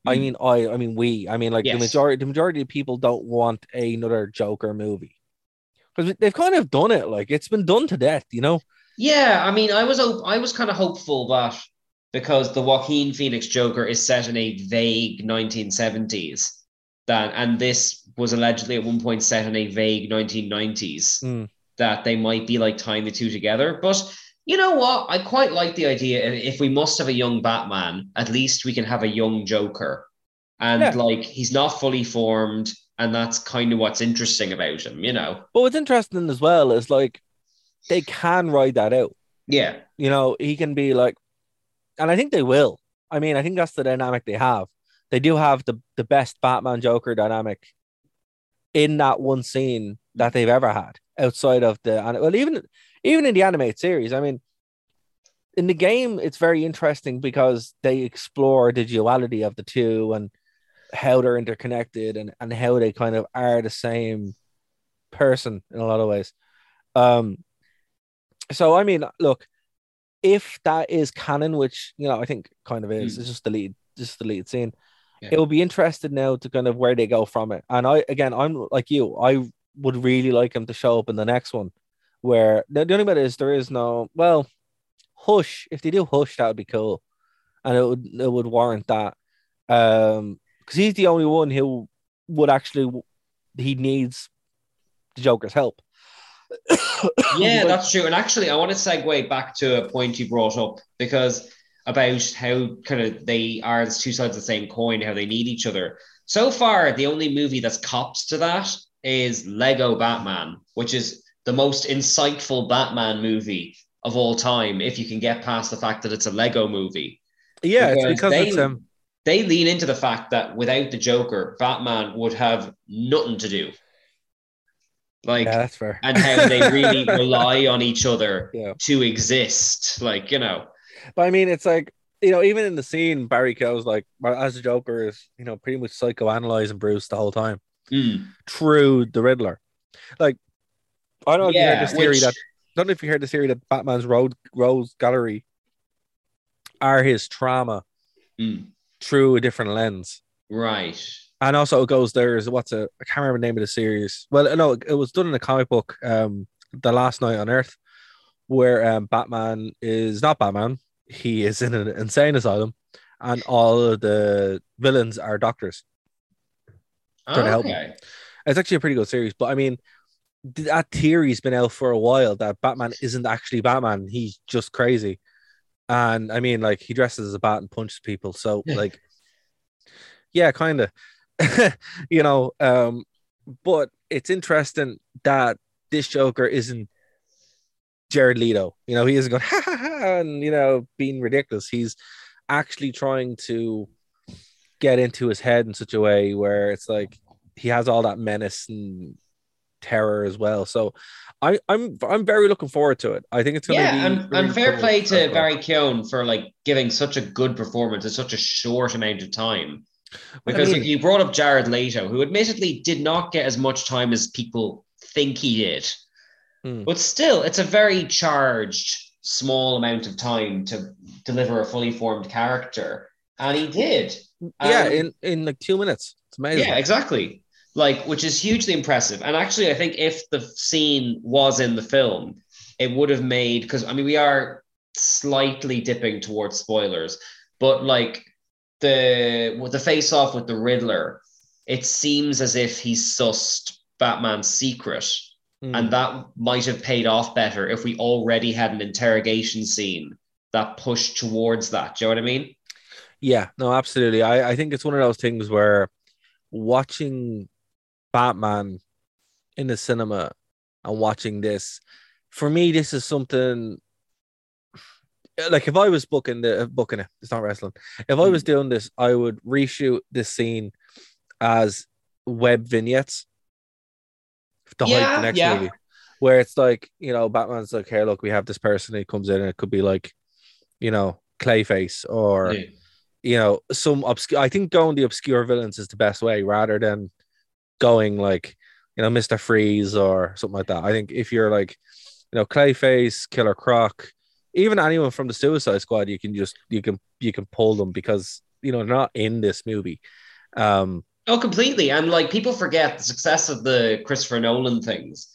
I mean I. I mean we. I mean like yes. the majority. The majority of people don't want another Joker movie because they've kind of done it. Like it's been done to death, you know. Yeah, I mean, I was, I was kind of hopeful that. Because the Joaquin Phoenix Joker is set in a vague nineteen seventies, that, and this was allegedly at one point set in a vague nineteen nineties, mm. that they might be like tying the two together. But you know what? I quite like the idea. If we must have a young Batman, at least we can have a young Joker. And yeah. like, he's not fully formed. And that's kind of what's interesting about him, you know? But what's interesting as well is like, they can ride that out. Yeah. You know, he can be like, and I think they will. I mean, I think that's the dynamic they have. They do have the, the best Batman-Joker dynamic in that one scene that they've ever had outside of the... Well, even even in the animated series, I mean, in the game, it's very interesting because they explore the duality of the two and how they're interconnected and, and how they kind of are the same person in a lot of ways. Um, so, I mean, look... If that is canon, which, you know, I think kind of is, mm. it's just the lead, just the lead scene. Yeah. It will be interested now to kind of where they go from it. And I, again, I'm like you, I would really like him to show up in the next one where the, the only bit is there is no, well, Hush. If they do Hush, that would be cool. And it would, it would warrant that. Um, cause he's the only one who would actually, he needs the Joker's help. Yeah, that's true. And actually, I want to segue back to a point you brought up because about how kind of they are two sides of the same coin, how they need each other. So far, the only movie that's cops to that is Lego Batman, which is the most insightful Batman movie of all time, if you can get past the fact that it's a Lego movie. Yeah, because it's because they, it's, um... they lean into the fact that without the Joker, Batman would have nothing to do. Like, yeah, that's fair. And how they really rely on each other yeah. to exist. Like, you know. But I mean, it's like, you know, even in the scene, Barry Kill's like, as a Joker is, you know, pretty much psychoanalyzing Bruce the whole time. Mm. Through the Riddler. Like, I don't know yeah, if you heard this theory which... that, I don't know if you heard the theory that Batman's road, Rose Gallery are his trauma mm. through a different lens. Right. And also it goes there is what's a I can't remember the name of the series. Well, no, it was done in a comic book, um, The Last Night on Earth, where um, Batman is not Batman. He is in an insane asylum, and all of the villains are doctors. trying oh, to help okay. him. It's actually a pretty good series, but I mean, that theory's been out for a while that Batman isn't actually Batman. He's just crazy. And I mean, like, he dresses as a bat and punches people. So, like, yeah, kind of, you know, um, but it's interesting that this Joker isn't Jared Leto. You know, he isn't going, ha, ha, ha, and, you know, being ridiculous. He's actually trying to get into his head in such a way where it's like he has all that menace and terror as well. So I, I'm I'm very looking forward to it. I think it's going to yeah, be... Yeah, and fair play to Barry Keoghan for, like, giving such a good performance in such a short amount of time. Because I mean, you brought up Jared Leto, who admittedly did not get as much time as people think he did. Hmm. But still, it's a very charged, small amount of time to deliver a fully formed character. And he did. Yeah, um, in, in like two minutes. It's amazing. Yeah, exactly. Like, which is hugely impressive. And actually, I think if the scene was in the film, it would have made, because I mean, we are slightly dipping towards spoilers, but like the with the face off with the Riddler, it seems as if he sussed Batman's secret. Mm. And that might have paid off better if we already had an interrogation scene that pushed towards that. Do you know what I mean? Yeah, no, absolutely. I, I think it's one of those things where watching Batman in the cinema and watching this, for me, this is something like if I was booking the booking it, it's not wrestling. If I was doing this, I would reshoot this scene as web vignettes to yeah, hype the next yeah. movie, where it's like, you know, Batman's like, "Hey, look, we have this person," he comes in, and it could be like, you know, Clayface or yeah. you know, some obscure. I think going the obscure villains is the best way rather than going like, you know, Mister Freeze or something like that. I think if you're like, you know, Clayface, Killer Croc, even anyone from the Suicide Squad, you can just you can you can pull them because, you know, they're not in this movie. Um, oh, completely. And like people forget the success of the Christopher Nolan things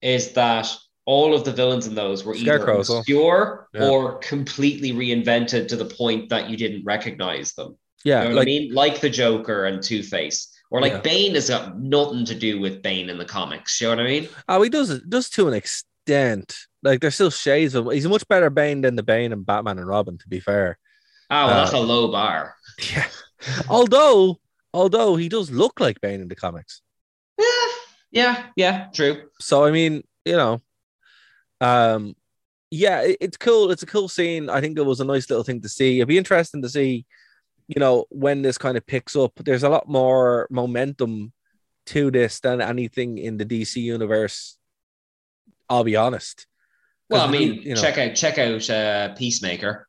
is that all of the villains in those were either obscure yeah. or completely reinvented to the point that you didn't recognize them. Yeah, you know what like, I mean, like the Joker and Two-Face. Or like yeah. Bane has got nothing to do with Bane in the comics. You know what I mean? Oh, he does does to an extent. Like there's still shades of. He's a much better Bane than the Bane in Batman and Robin. To be fair. Oh, well, uh, that's a low bar. Yeah. although, although he does look like Bane in the comics. Yeah. Yeah. Yeah. True. So I mean, you know, um, yeah, it, it's cool. It's a cool scene. I think it was a nice little thing to see. It'd be interesting to see. You know, when this kind of picks up, there's a lot more momentum to this than anything in the D C universe. I'll be honest. Well, I mean, you know, check out check out uh, Peacemaker.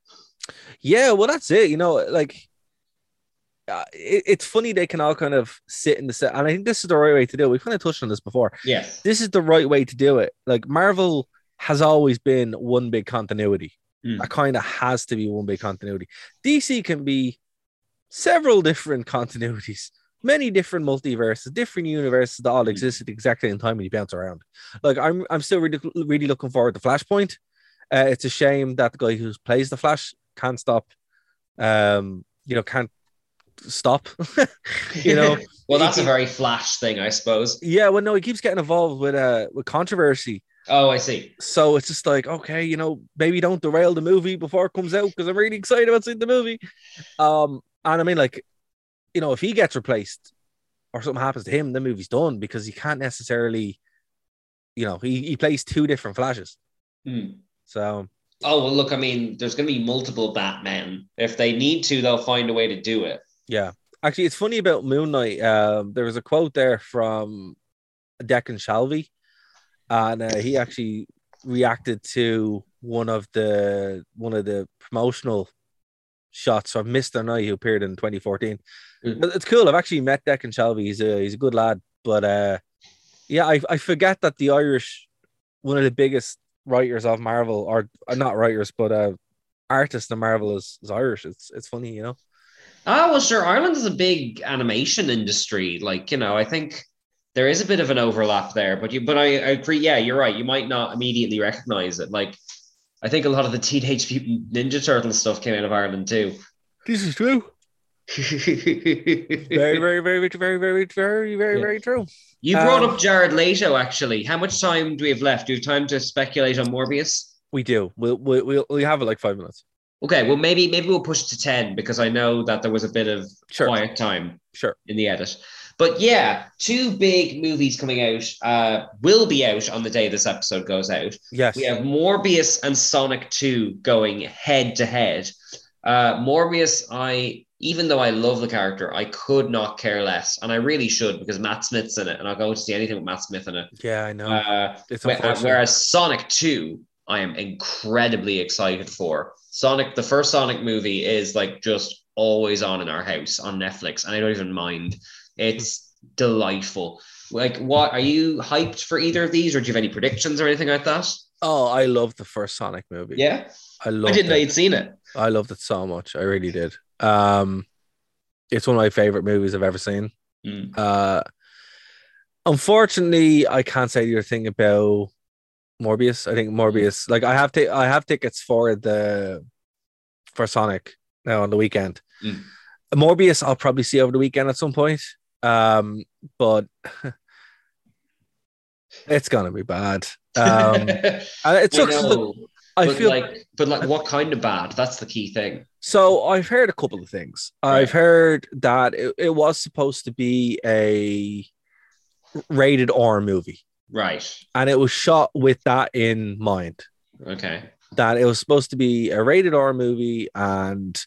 Yeah, well, that's it. You know, like uh, it, it's funny they can all kind of sit in the set, and I think this is the right way to do it. We've kind of touched on this before. Yeah, this is the right way to do it. Like Marvel has always been one big continuity. Mm. That kind of has to be one big continuity. D C can be several different continuities, many different multiverses, different universes that all exist at the exact same time when you bounce around. Like, I'm I'm still really, really looking forward to Flashpoint. Uh, it's a shame that the guy who plays the Flash can't stop, um, you know, can't stop, you know. Well, that's he, a very Flash thing, I suppose. Yeah, well, no, he keeps getting involved with uh, with controversy. Oh, I see. So it's just like, okay, you know, maybe don't derail the movie before it comes out because I'm really excited about seeing the movie. Um, And I mean, like, you know, if he gets replaced or something happens to him, the movie's done because he can't necessarily, you know, he, he plays two different Flashes. Mm. So. Oh, well, look, I mean, there's going to be multiple Batmen. If they need to, they'll find a way to do it. Yeah. Actually, it's funny about Moon Knight. Um, there was a quote there from Declan Shalvey, and uh, he actually reacted to one of the one of the promotional shots from Mister Knight, who appeared in twenty fourteen. Mm-hmm. It's cool. I've actually met Declan Shalvey. He's a he's a good lad. But uh, yeah, I I forget that the Irish, one of the biggest writers of Marvel, or not writers, but uh, artists of Marvel is, is Irish. It's it's funny, you know. Ah, well, sure. Ireland is a big animation industry. Like, you know, I think there is a bit of an overlap there. But you, but I, I agree. Yeah, you're right. You might not immediately recognize it. Like, I think a lot of the Teenage Mutant Ninja Turtle stuff came out of Ireland too. This is true. very, very, very, very, very, very, very, very, very true. You brought um, up Jared Leto, actually. How much time do we have left? Do you have time to speculate on Morbius? We do. We'll, we'll, we'll, we'll have it like five minutes. Okay, well, maybe maybe we'll push it to ten because I know that there was a bit of sure. quiet time sure. in the edit. But yeah, two big movies coming out uh, will be out on the day this episode goes out. Yes. We have Morbius and Sonic two going head-to-head. Uh, Morbius, I even though I love the character, I could not care less. And I really should because Matt Smith's in it and I'll go to see anything with Matt Smith in it. Yeah, I know. Uh, it's unfortunate. Whereas Sonic two, I am incredibly excited for. Sonic, the first Sonic movie is like just always on in our house on Netflix, and I don't even mind. It's delightful. Like, what are you hyped for either of these, or do you have any predictions or anything like that? Oh, I loved the first Sonic movie. Yeah, I loved. I didn't know you'd seen it. I loved it so much. I really did. Um, it's one of my favorite movies I've ever seen. Mm. Uh, unfortunately, I can't say the other thing about Morbius. I think Morbius, like I have t- I have tickets for the for Sonic now on the weekend. Mm. Morbius I'll probably see over the weekend at some point. Um, but it's gonna be bad. Um, it took I, know, I but feel like but like what kind of bad? That's the key thing. So I've heard a couple of things. Right. I've heard that it, it was supposed to be a rated R movie. Right. And it was shot with that in mind. Okay. That it was supposed to be a rated R movie and,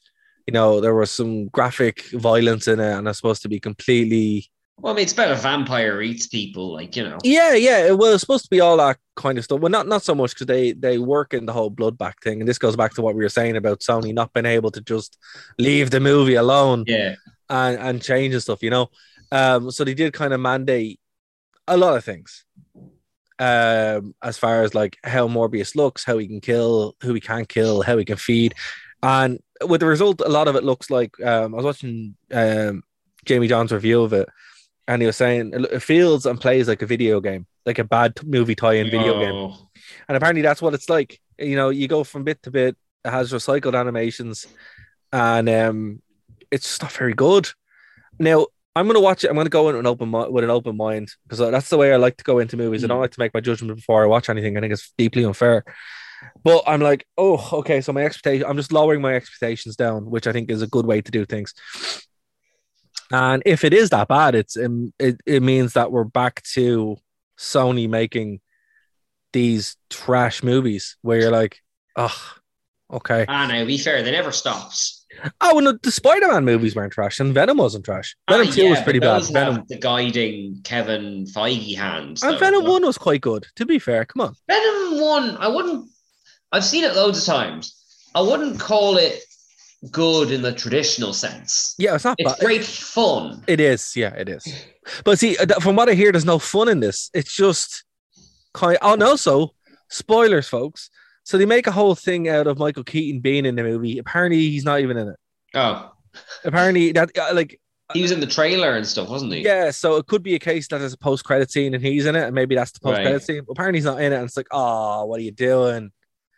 you know, there was some graphic violence in it and it's supposed to be completely... Well, I mean, it's about a vampire eats people, like, you know. Yeah, yeah. Well, it's supposed to be all that kind of stuff. Well, not, not so much because they, they work in the whole blood back thing. And this goes back to what we were saying about Sony not being able to just leave the movie alone yeah. and, and change and stuff, you know. Um, so they did kind of mandate a lot of things. Um, as far as like how Morbius looks, how he can kill, who he can't kill, how he can feed, and with the result, a lot of it looks like um, I was watching um, Jamie John's review of it, and he was saying it feels and plays like a video game, like a bad movie tie-in video oh. game, and apparently that's what it's like. You know, you go from bit to bit. It has recycled animations, and um, it's just not very good. Now, I'm gonna watch it. I'm gonna go in with an open mi- with an open mind because that's the way I like to go into movies. Mm. I don't like to make my judgment before I watch anything. I think it's deeply unfair. But I'm like, oh, okay. So my expectation, I'm just lowering my expectations down, which I think is a good way to do things. And if it is that bad, it's it it means that we're back to Sony making these trash movies where you're like, oh, okay. Ah, no, be fair, they never stops. Oh, well, no, the Spider-Man movies weren't trash, and Venom wasn't trash. Venom ah, two yeah, was pretty bad. Venom, the guiding Kevin Feige hand. And though, Venom one was quite good, to be fair. Come on. Venom one, I wouldn't... I've seen it loads of times. I wouldn't call it good in the traditional sense. Yeah, it's not bad. It's great fun. It is, yeah, it is. But see, from what I hear, there's no fun in this. It's just... kind of, and also, spoilers, folks... So they make a whole thing out of Michael Keaton being in the movie. Apparently, he's not even in it. Oh. Apparently, that like... He was in the trailer and stuff, wasn't he? Yeah, so it could be a case that there's a post-credit scene and he's in it, and maybe that's the post-credit right. scene. Apparently, he's not in it, and it's like, oh, what are you doing?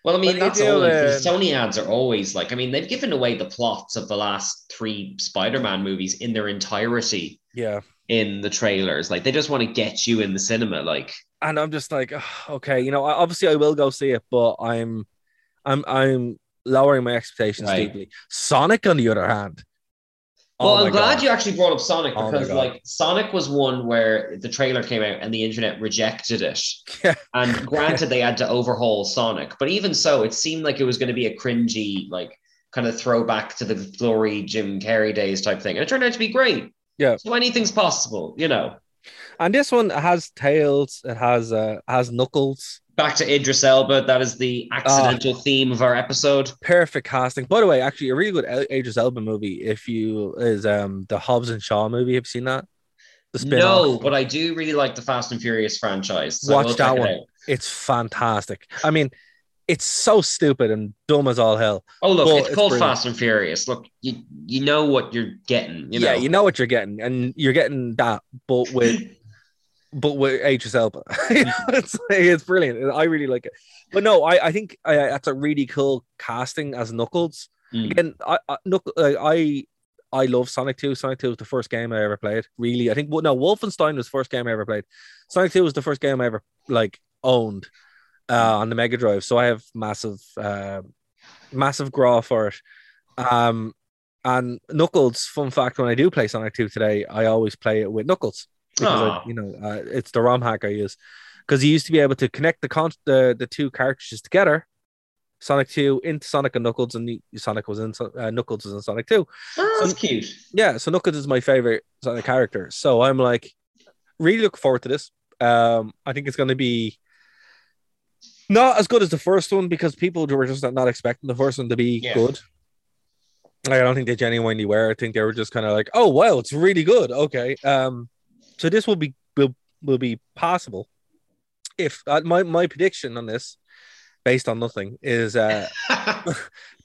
Well, I mean, that's always... The Sony ads are always like... I mean, they've given away the plots of the last three Spider-Man movies in their entirety. Yeah. In the trailers. Like, they just want to get you in the cinema, like... And I'm just like, okay, you know, obviously I will go see it, but I'm, I'm, I'm lowering my expectations right. deeply. Sonic, on the other hand. Well, oh I'm glad God. you actually brought up Sonic because, oh like, Sonic was one where the trailer came out and the internet rejected it. Yeah. And granted, they had to overhaul Sonic, but even so, it seemed like it was going to be a cringy, like, kind of throwback to the glory Jim Carrey days type thing, and it turned out to be great. Yeah. So anything's possible, you know. And this one has Tails, it has uh, has Knuckles. Back to Idris Elba, that is the accidental uh, theme of our episode. Perfect casting. By the way, actually, a really good Idris Elba movie, if you, is um the Hobbs and Shaw movie. Have you seen that? The spin-off. No, but I do really like the Fast and Furious franchise. So Watch that one. It it's fantastic. I mean, it's so stupid and dumb as all hell. Oh, look, it's, it's called brilliant. Fast and Furious. Look, you you know what you're getting. You know? Yeah, you know what you're getting, and you're getting that, but with... But with Idris Elba, it's, it's brilliant. I really like it. But no, I, I think I, that's a really cool casting as Knuckles. Mm. Again, I I, Knuckles, I I love Sonic two. Sonic two was the first game I ever played. Really, I think no, Wolfenstein was the first game I ever played. Sonic two was the first game I ever like owned uh, on the Mega Drive. So I have massive, uh, massive graw for it. Um, and Knuckles. Fun fact: when I do play Sonic two today, I always play it with Knuckles because I, you know uh, it's the ROM hack I use. Because you used to be able to connect the con- the the two cartridges together. Sonic two into Sonic and Knuckles, and the, Sonic was in uh, Knuckles was in Sonic two. Oh, that's so cute. Yeah, so Knuckles is my favorite Sonic character. So I'm like, really looking forward to this. Um, I think it's going to be not as good as the first one because people were just not expecting the first one to be yeah. good. Like, I don't think they genuinely were. I think they were just kind of like, oh wow, it's really good. Okay, um, so this will be will, will be possible. If uh, my my prediction on this. Based on nothing is uh,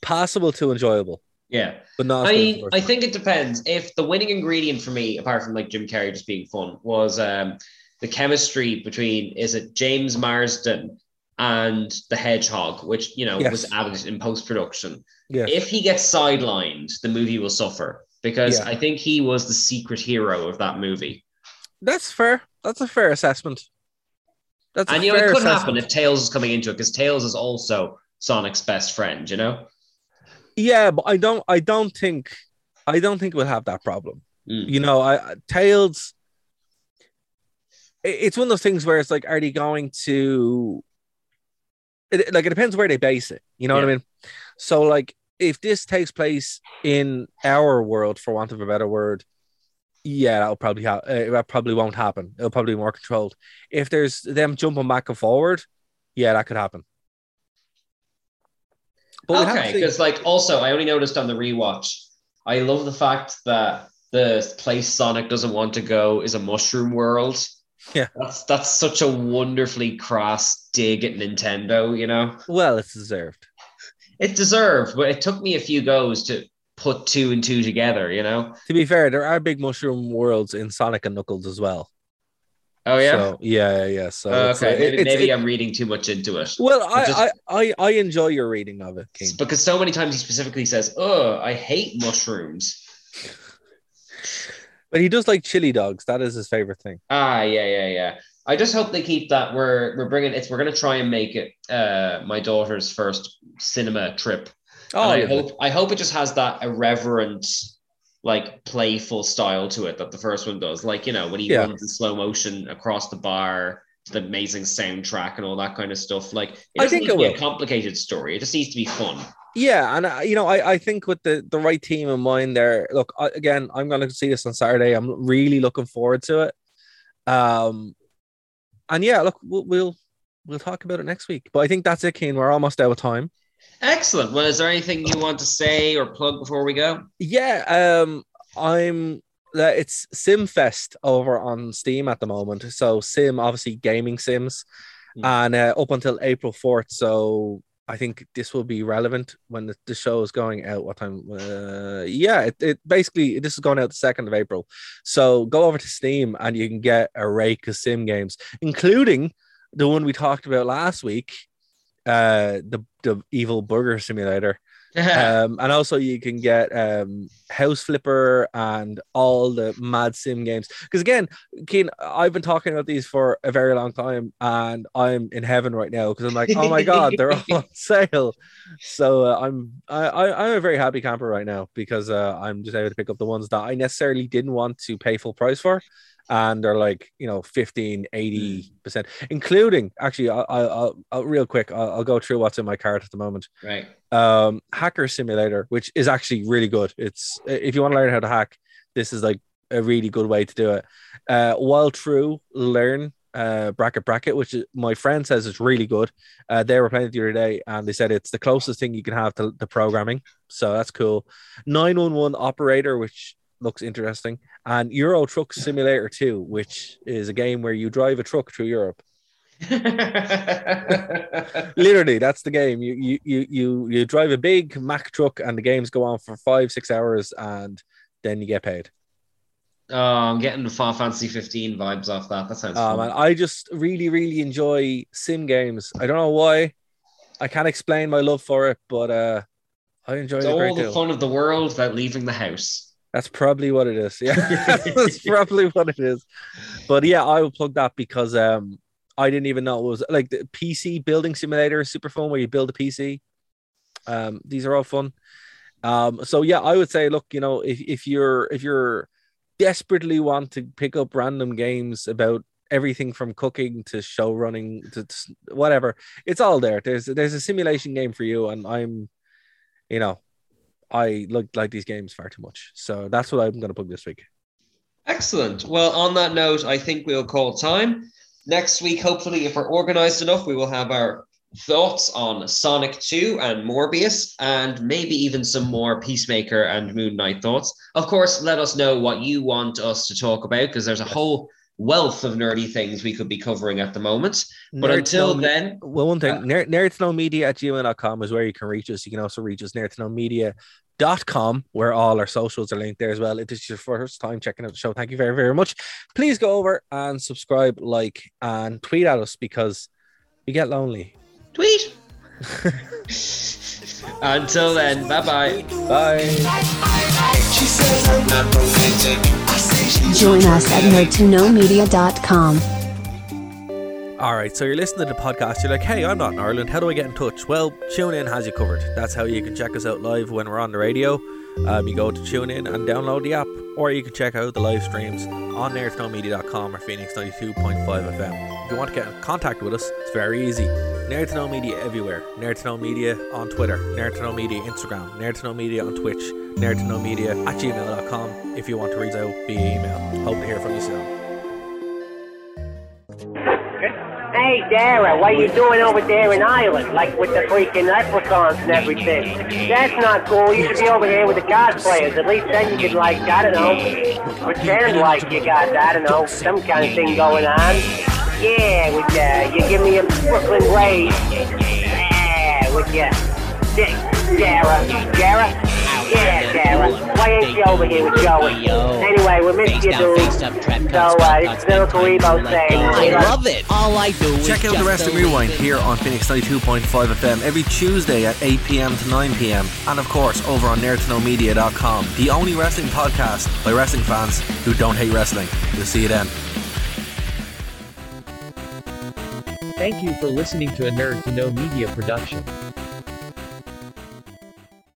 possible to enjoyable. Yeah, but not. I mean, I think it depends. If the winning ingredient for me, apart from like Jim Carrey just being fun, was um, the chemistry between is it James Marsden and the Hedgehog, which you know yes. was added in post production. Yes. If he gets sidelined, the movie will suffer because yeah. I think he was the secret hero of that movie. That's fair. That's a fair assessment. That's and you know, it could assessment. happen if Tails is coming into it because Tails is also Sonic's best friend, you know. Yeah, but I don't, I don't think, I don't think we'll have that problem. Mm. You know, I Tails. It's one of those things where it's like, are they going to? It, like, it depends where they base it. You know yeah. what I mean? So, like, if this takes place in our world, for want of a better word. Yeah, that'll probably ha- uh, that probably won't happen. It'll probably be more controlled. If there's them jumping back and forward, yeah, that could happen. But okay, because see- like also, I only noticed on the rewatch, I love the fact that the place Sonic doesn't want to go is a mushroom world. Yeah, that's that's such a wonderfully crass dig at Nintendo, you know. Well, it's deserved. It deserved, but it took me a few goes to. Put two and two together, you know. To be fair, there are big mushroom worlds in Sonic and Knuckles as well. Oh yeah, so, yeah, yeah. yeah. So oh, okay, uh, maybe, it's, maybe it's, I'm reading too much into it. Well, I, just, I, I, I enjoy your reading of it, King. Because so many times he specifically says, "Oh, I hate mushrooms," but he does like chili dogs. That is his favorite thing. Ah, yeah, yeah, yeah. I just hope they keep that. We're we're bringing it's. We're gonna try and make it uh, my daughter's first cinema trip. Oh, I yeah. hope I hope it just has that irreverent, like playful style to it that the first one does. Like, you know, when he yeah. runs in slow motion across the bar to the amazing soundtrack and all that kind of stuff. Like, it I think it will be a complicated story. It just needs to be fun. Yeah, and uh, you know, I, I think with the, the right team in mind, there. Look, I, again, I'm going to see this on Saturday. I'm really looking forward to it. Um, and yeah, look, we'll we'll, we'll talk about it next week. But I think that's it, Keane. We're almost out of time. Excellent. Well, is there anything you want to say or plug before we go? Yeah, um, I'm. Uh, it's SimFest over on Steam at the moment. So Sim, obviously gaming Sims, mm. and uh, up until April fourth. So I think this will be relevant when the, the show is going out. What time? Uh, yeah, it, it basically this is going out the second of April. So go over to Steam and you can get a rake of Sim games, including the one we talked about last week. Uh, the the evil burger simulator, um, and also you can get um House Flipper and all the mad sim games. Because again, Keen, I've been talking about these for a very long time, and I'm in heaven right now because I'm like, oh my god, they're all on sale. So uh, I'm I, I I'm a very happy camper right now because uh, I'm just able to pick up the ones that I necessarily didn't want to pay full price for. And they're like, you know, fifteen, eighty percent, including actually, I'll, I'll, I'll real quick, I'll, I'll go through what's in my cart at the moment. Right. Um, Hacker Simulator, which is actually really good. It's if you want to learn how to hack, this is like a really good way to do it. Uh, While True Learn, uh, bracket bracket, which is, my friend says is really good. Uh, they were playing it the other day and they said it's the closest thing you can have to the programming. So that's cool. nine one one Operator, which looks interesting, and Euro Truck Simulator two, which is a game where you drive a truck through Europe. Literally, that's the game. You you you you you drive a big Mack truck, and the games go on for five six hours, and then you get paid. Oh, I'm getting the Final Fantasy fifteen vibes off that. That sounds. Oh fun. Man, I just really really enjoy sim games. I don't know why. I can't explain my love for it, but uh, I enjoy it a great deal. It's all the fun of the world without leaving the house. That's probably what it is. Yeah, that's probably what it is. But yeah, I will plug that because um, I didn't even know it was like the P C building simulator is super fun where you build a P C. Um, these are all fun. Um, so yeah, I would say, look, you know, if if you're if you're desperately want to pick up random games about everything from cooking to show running to whatever, it's all there. There's there's a simulation game for you, and I'm, you know. I like, like these games far too much. So that's what I'm going to plug this week. Excellent. Well, on that note, I think we'll call time. Next week, hopefully, if we're organized enough, we will have our thoughts on Sonic two and Morbius, and maybe even some more Peacemaker and Moon Knight thoughts. Of course, let us know what you want us to talk about, because there's a whole wealth of nerdy things we could be covering at the moment. But Nerd until no, then... Well, one thing, uh, nerd to know media at g mail dot com is where you can reach us. You can also reach us, nerd to know media dot com, where all our socials are linked there as well. If this is your first time checking out the show, thank you very, very much. Please go over and subscribe, like, and tweet at us, because we get lonely. Tweet! Until then, bye-bye. Bye. Join us at nerd to know media dot com. Alright, so you're listening to the podcast, you're like, hey, I'm not in Ireland, how do I get in touch? Well, TuneIn has you covered. That's how you can check us out live when we're on the radio. Um, you go to TuneIn and download the app, or you can check out the live streams on nerd to know media dot com or Phoenix ninety-two point five F M. If you want to get in contact with us, it's very easy. Nerd to Know Media everywhere. Nerd to Know Media on Twitter, Nerd to Know Media Instagram, Nerd to Know Media on Twitch, Nerd to Know Media at g mail dot com if you want to reach out via email. Hope to hear from you soon. Hey, Dara, what are you doing over there in Ireland? Like with the freaking leprechauns and everything. That's not cool. You should be over here with the God players. At least then you could, like, I don't know, pretend like you got, I don't know, some kind of thing going on. Yeah, would ya? You give me a Brooklyn raise. Yeah, would ya? Dara, Dara? Yeah, Dara. Why ain't you over here with Joey? Anyway, we missed you, dude. So, uh, it's Miracle Evo saying... I love it. All I do is check out the rest of Rewind here on Phoenix ninety-two point five F M every Tuesday at eight p.m. to nine p.m. And, of course, over on nerd to know media dot com, the only wrestling podcast by wrestling fans who don't hate wrestling. We'll see you then. Thank you for listening to a Nerd to Know Media production.